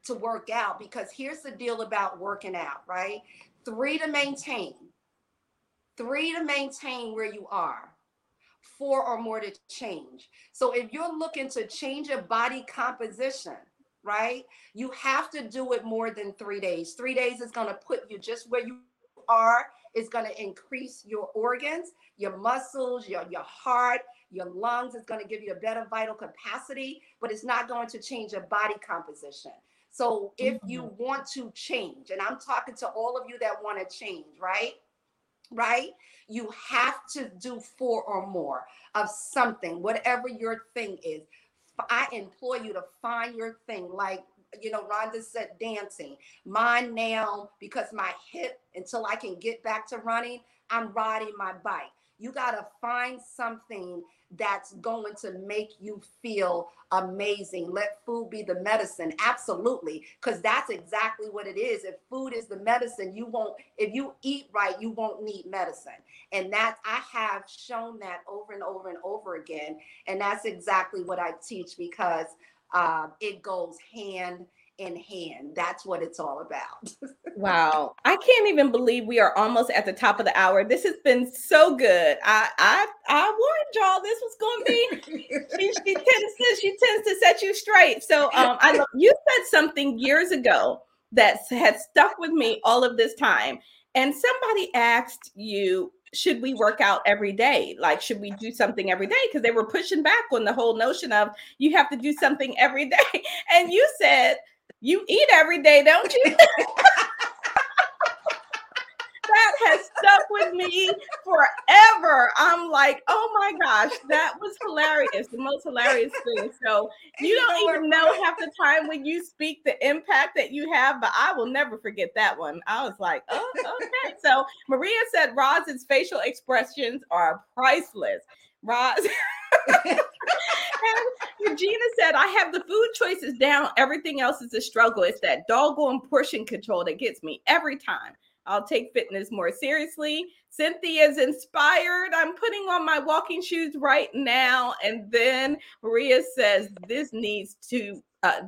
to work out, because here's the deal about working out, right? 3 to maintain where you are, 4 or more to change. So if you're looking to change your body composition, right, you have to do it more than 3 days. 3 days is going to put you just where you are. It's going to increase your organs, your muscles, your heart, your lungs. It's going to give you a better vital capacity, but it's not going to change your body composition. So if you want to change, and I'm talking to all of you that want to change, right? Right? You have to do 4 or more of something, whatever your thing is. I implore you to find your thing. Like, you know, Rhonda said dancing. Mine now, because my hip, until I can get back to running, I'm riding my bike. You got to find something that's going to make you feel amazing. Let food be the medicine. Absolutely. Because that's exactly what it is. If food is the medicine, you won't, if you eat right, you won't need medicine. And that, I have shown that over and over and over again. And that's exactly what I teach, because it goes hand in hand. That's what it's all about. Wow. I can't even believe we are almost at the top of the hour. This has been so good. I warned y'all this was going to be, she tends to set you straight. So you said something years ago that had stuck with me all of this time. And somebody asked you, should we work out every day? Like, should we do something every day? Because they were pushing back on the whole notion of you have to do something every day. And you said, you eat every day, don't you? That has stuck with me forever. I'm like, oh my gosh, that was hilarious. The most hilarious thing. So you don't even know half the time when you speak the impact that you have, but I will never forget that one. I was like, oh, okay. So Maria said, Roz's facial expressions are priceless. Roz. And Regina said, I have the food choices down. Everything else is a struggle. It's that doggone portion control that gets me every time. I'll take fitness more seriously. Cynthia's inspired. I'm putting on my walking shoes right now. And then Maria says, this needs a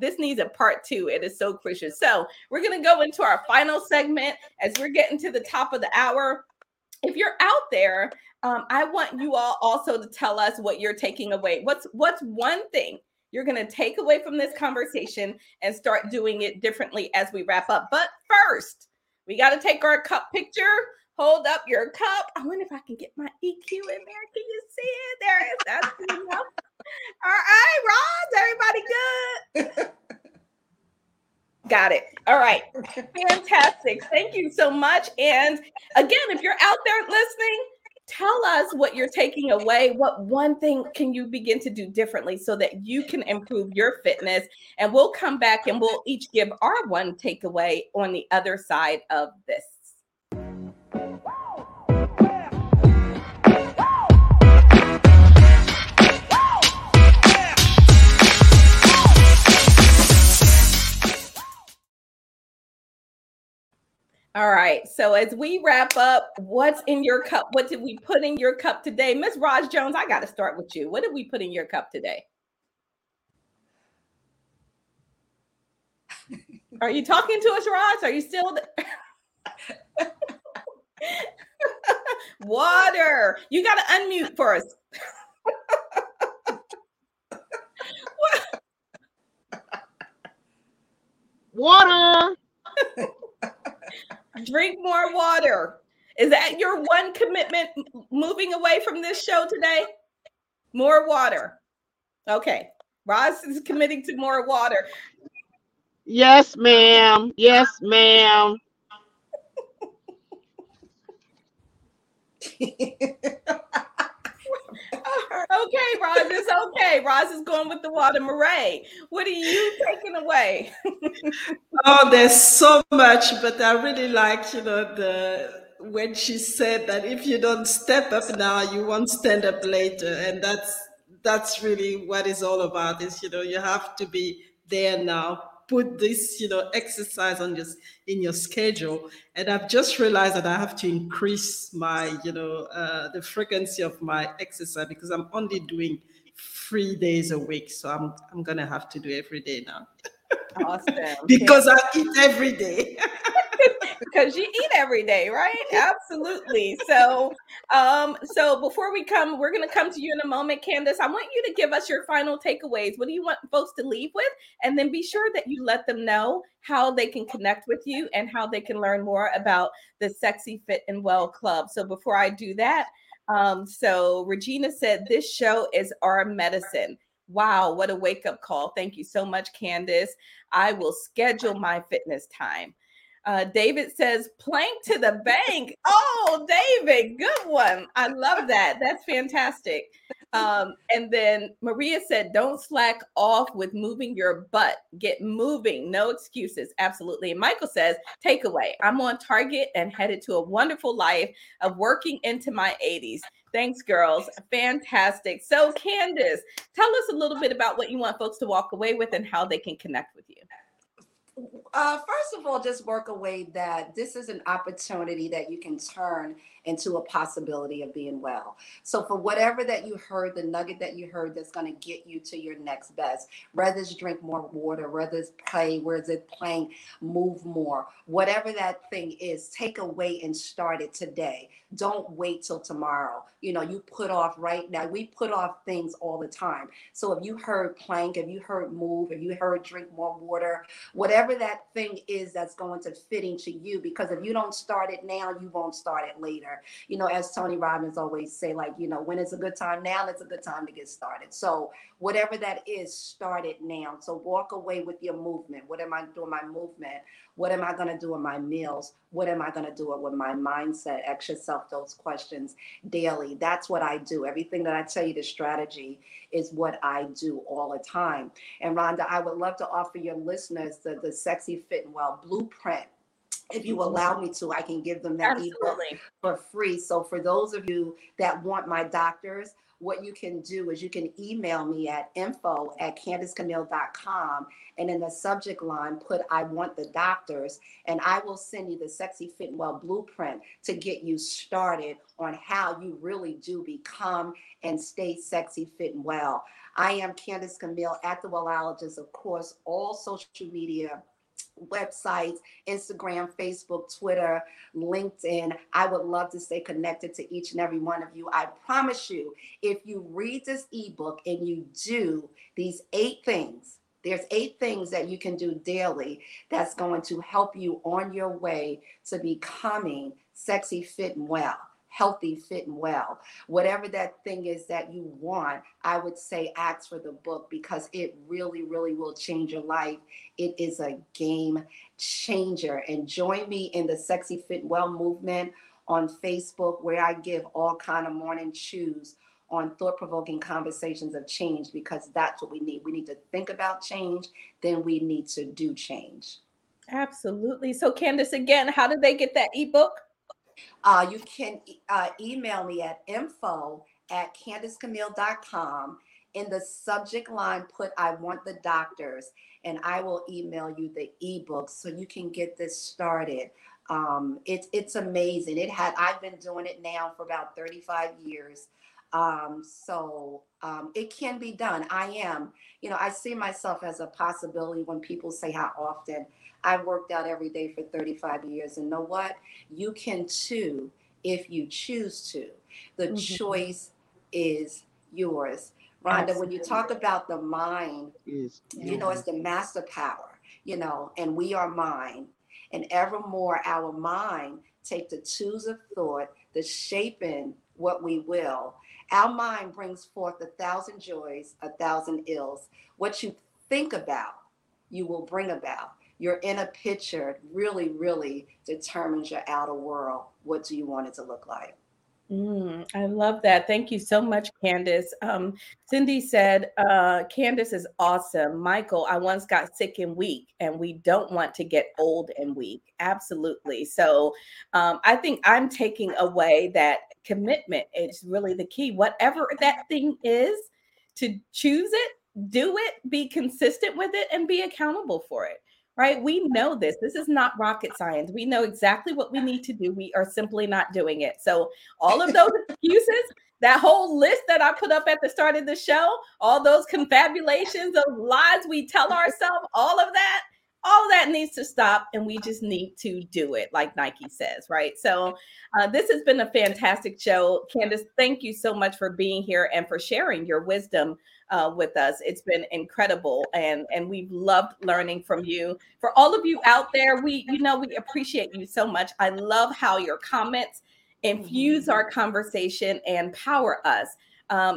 part two. It is so crucial. So we're going to go into our final segment as we're getting to the top of the hour. If you're out there, I want you all also to tell us what you're taking away. What's one thing you're going to take away from this conversation and start doing it differently as we wrap up. But first, we got to take our cup picture. Hold up your cup. I wonder if I can get my EQ in there. Can you see it? There it is. That's enough. All right, Roz, everybody good? Got it. All right. Fantastic. Thank you so much. And again, if you're out there listening, tell us what you're taking away. What one thing can you begin to do differently so that you can improve your fitness? And we'll come back and we'll each give our one takeaway on the other side of this. All right. So as we wrap up, what's in your cup? What did we put in your cup today? Miss Roz Jones, I got to start with you. What did we put in your cup today? Are you talking to us, Roz? Are you still there? Water. You got to unmute for us. Water. Drink more water. Is that your one commitment moving away from this show today? More water. Okay. Roz is committing to more water. Yes, ma'am. Yes, ma'am. Okay, Roz, it's okay. Roz is going with the water. Mireille, what are you taking away? Oh, there's so much, but I really liked, when she said that if you don't step up now, you won't stand up later. And that's really what it's all about is, you have to be there now. Put this, exercise in your schedule. And I've just realized that I have to increase my, the frequency of my exercise because I'm only doing 3 days a week. So I'm going to have to do every day now. Awesome. Because I eat every day. Because you eat every day, right? Absolutely. So before we're going to come to you in a moment, Candace. I want you to give us your final takeaways. What do you want folks to leave with? And then be sure that you let them know how they can connect with you and how they can learn more about the Sexy Fit and Well Club. So before I do that, Regina said, this show is our medicine. Wow, what a wake-up call. Thank you so much, Candace. I will schedule my fitness time. David says, plank to the bank. Oh, David, good one. I love that. That's fantastic. And then Maria said, don't slack off with moving your butt. Get moving. No excuses. Absolutely. And Michael says, takeaway. I'm on target and headed to a wonderful life of working into my 80s. Thanks, girls. Fantastic. So, Candace, tell us a little bit about what you want folks to walk away with and how they can connect with you. First of all, just work away that this is an opportunity that you can turn into a possibility of being well. So for whatever that you heard, the nugget that you heard that's going to get you to your next best, whether it's drink more water, whether it's play, whether it's playing, move more, whatever that thing is, take away and start it today. Don't wait till tomorrow. You put off right now. We put off things all the time. So if you heard plank, if you heard move, if you heard drink more water, whatever that thing is that's going to fit into you, because if you don't start it now, you won't start it later. As Tony Robbins always say, when it's a good time now, it's a good time to get started. So whatever that is, start it now. So walk away with your movement. What am I doing my movement? What am I going to do with my meals? What am I going to do with my mindset? Ask yourself those questions daily. That's what I do. Everything that I tell you, the strategy is what I do all the time. And Rhonda, I would love to offer your listeners the Sexy Fit and Well Blueprint. If you allow me to, I can give them that ebook for free. So for those of you that want my doctors, what you can do is you can email me at info@CandaceCamille.com. And in the subject line, put, I want the doctors, and I will send you the Sexy Fit and Well Blueprint to get you started on how you really do become and stay sexy, fit, and well. I am Candace Camille at The Wellologist, of course, all social media, websites, Instagram, Facebook, Twitter, LinkedIn. I would love to stay connected to each and every one of you. I promise you, if you read this ebook and you do these 8 things, there's 8 things that you can do daily that's going to help you on your way to becoming sexy, fit, and well. Healthy, fit, and well. Whatever that thing is that you want, I would say ask for the book because it really, really will change your life. It is a game changer. And join me in the Sexy, Fit, and Well movement on Facebook, where I give all kind of morning chews on thought-provoking conversations of change, because that's what we need. We need to think about change, then we need to do change. Absolutely. So Candace, again, how did they get that ebook? You can email me at info@CandaceCamille.com. In the subject line, put, I want the doctors, and I will email you the ebook so you can get this started. It's amazing. I've been doing it now for about 35 years. It can be done. I am, I see myself as a possibility when people say how often. I've worked out every day for 35 years, and know what? You can too, if you choose to. The choice is yours. Rhonda, absolutely. When you talk about the mind, it's the master power, and we are mind. And evermore our mind take the tools of thought, the shaping what we will, Our mind brings forth 1,000 joys, 1,000 ills. What you think about, you will bring about. Your inner picture really, really determines your outer world. What do you want it to look like? I love that. Thank you so much, Candace. Cindy said, Candace is awesome. Michael, I once got sick and weak, and we don't want to get old and weak. Absolutely. So I think I'm taking away that commitment is really the key. Whatever that thing is, to choose it, do it, be consistent with it, and be accountable for it. Right? We know this. This is not rocket science. We know exactly what we need to do. We are simply not doing it. So all of those excuses, that whole list that I put up at the start of the show, all those confabulations of lies we tell ourselves, all of that needs to stop, and we just need to do it, like Nike says, right? So this has been a fantastic show. Candace, thank you so much for being here and for sharing your wisdom with us. It's been incredible, and we've loved learning from you. For all of you out there, we appreciate you so much. I love how your comments infuse our conversation and power us.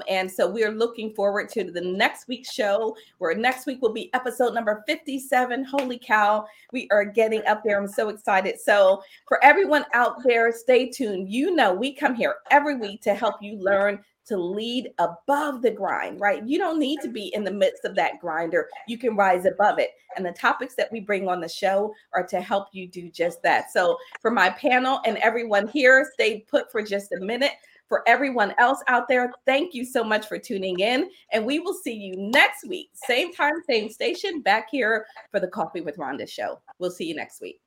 And so we are looking forward to the next week's show, where next week will be episode number 57. Holy cow, we are getting up there. I'm so excited. So for everyone out there, stay tuned. You know, we come here every week to help you learn to lead above the grind, right? You don't need to be in the midst of that grinder. You can rise above it. And the topics that we bring on the show are to help you do just that. So for my panel and everyone here, stay put for just a minute. For everyone else out there, thank you so much for tuning in. And we will see you next week. Same time, same station, back here for the Coffee with Rhonda show. We'll see you next week.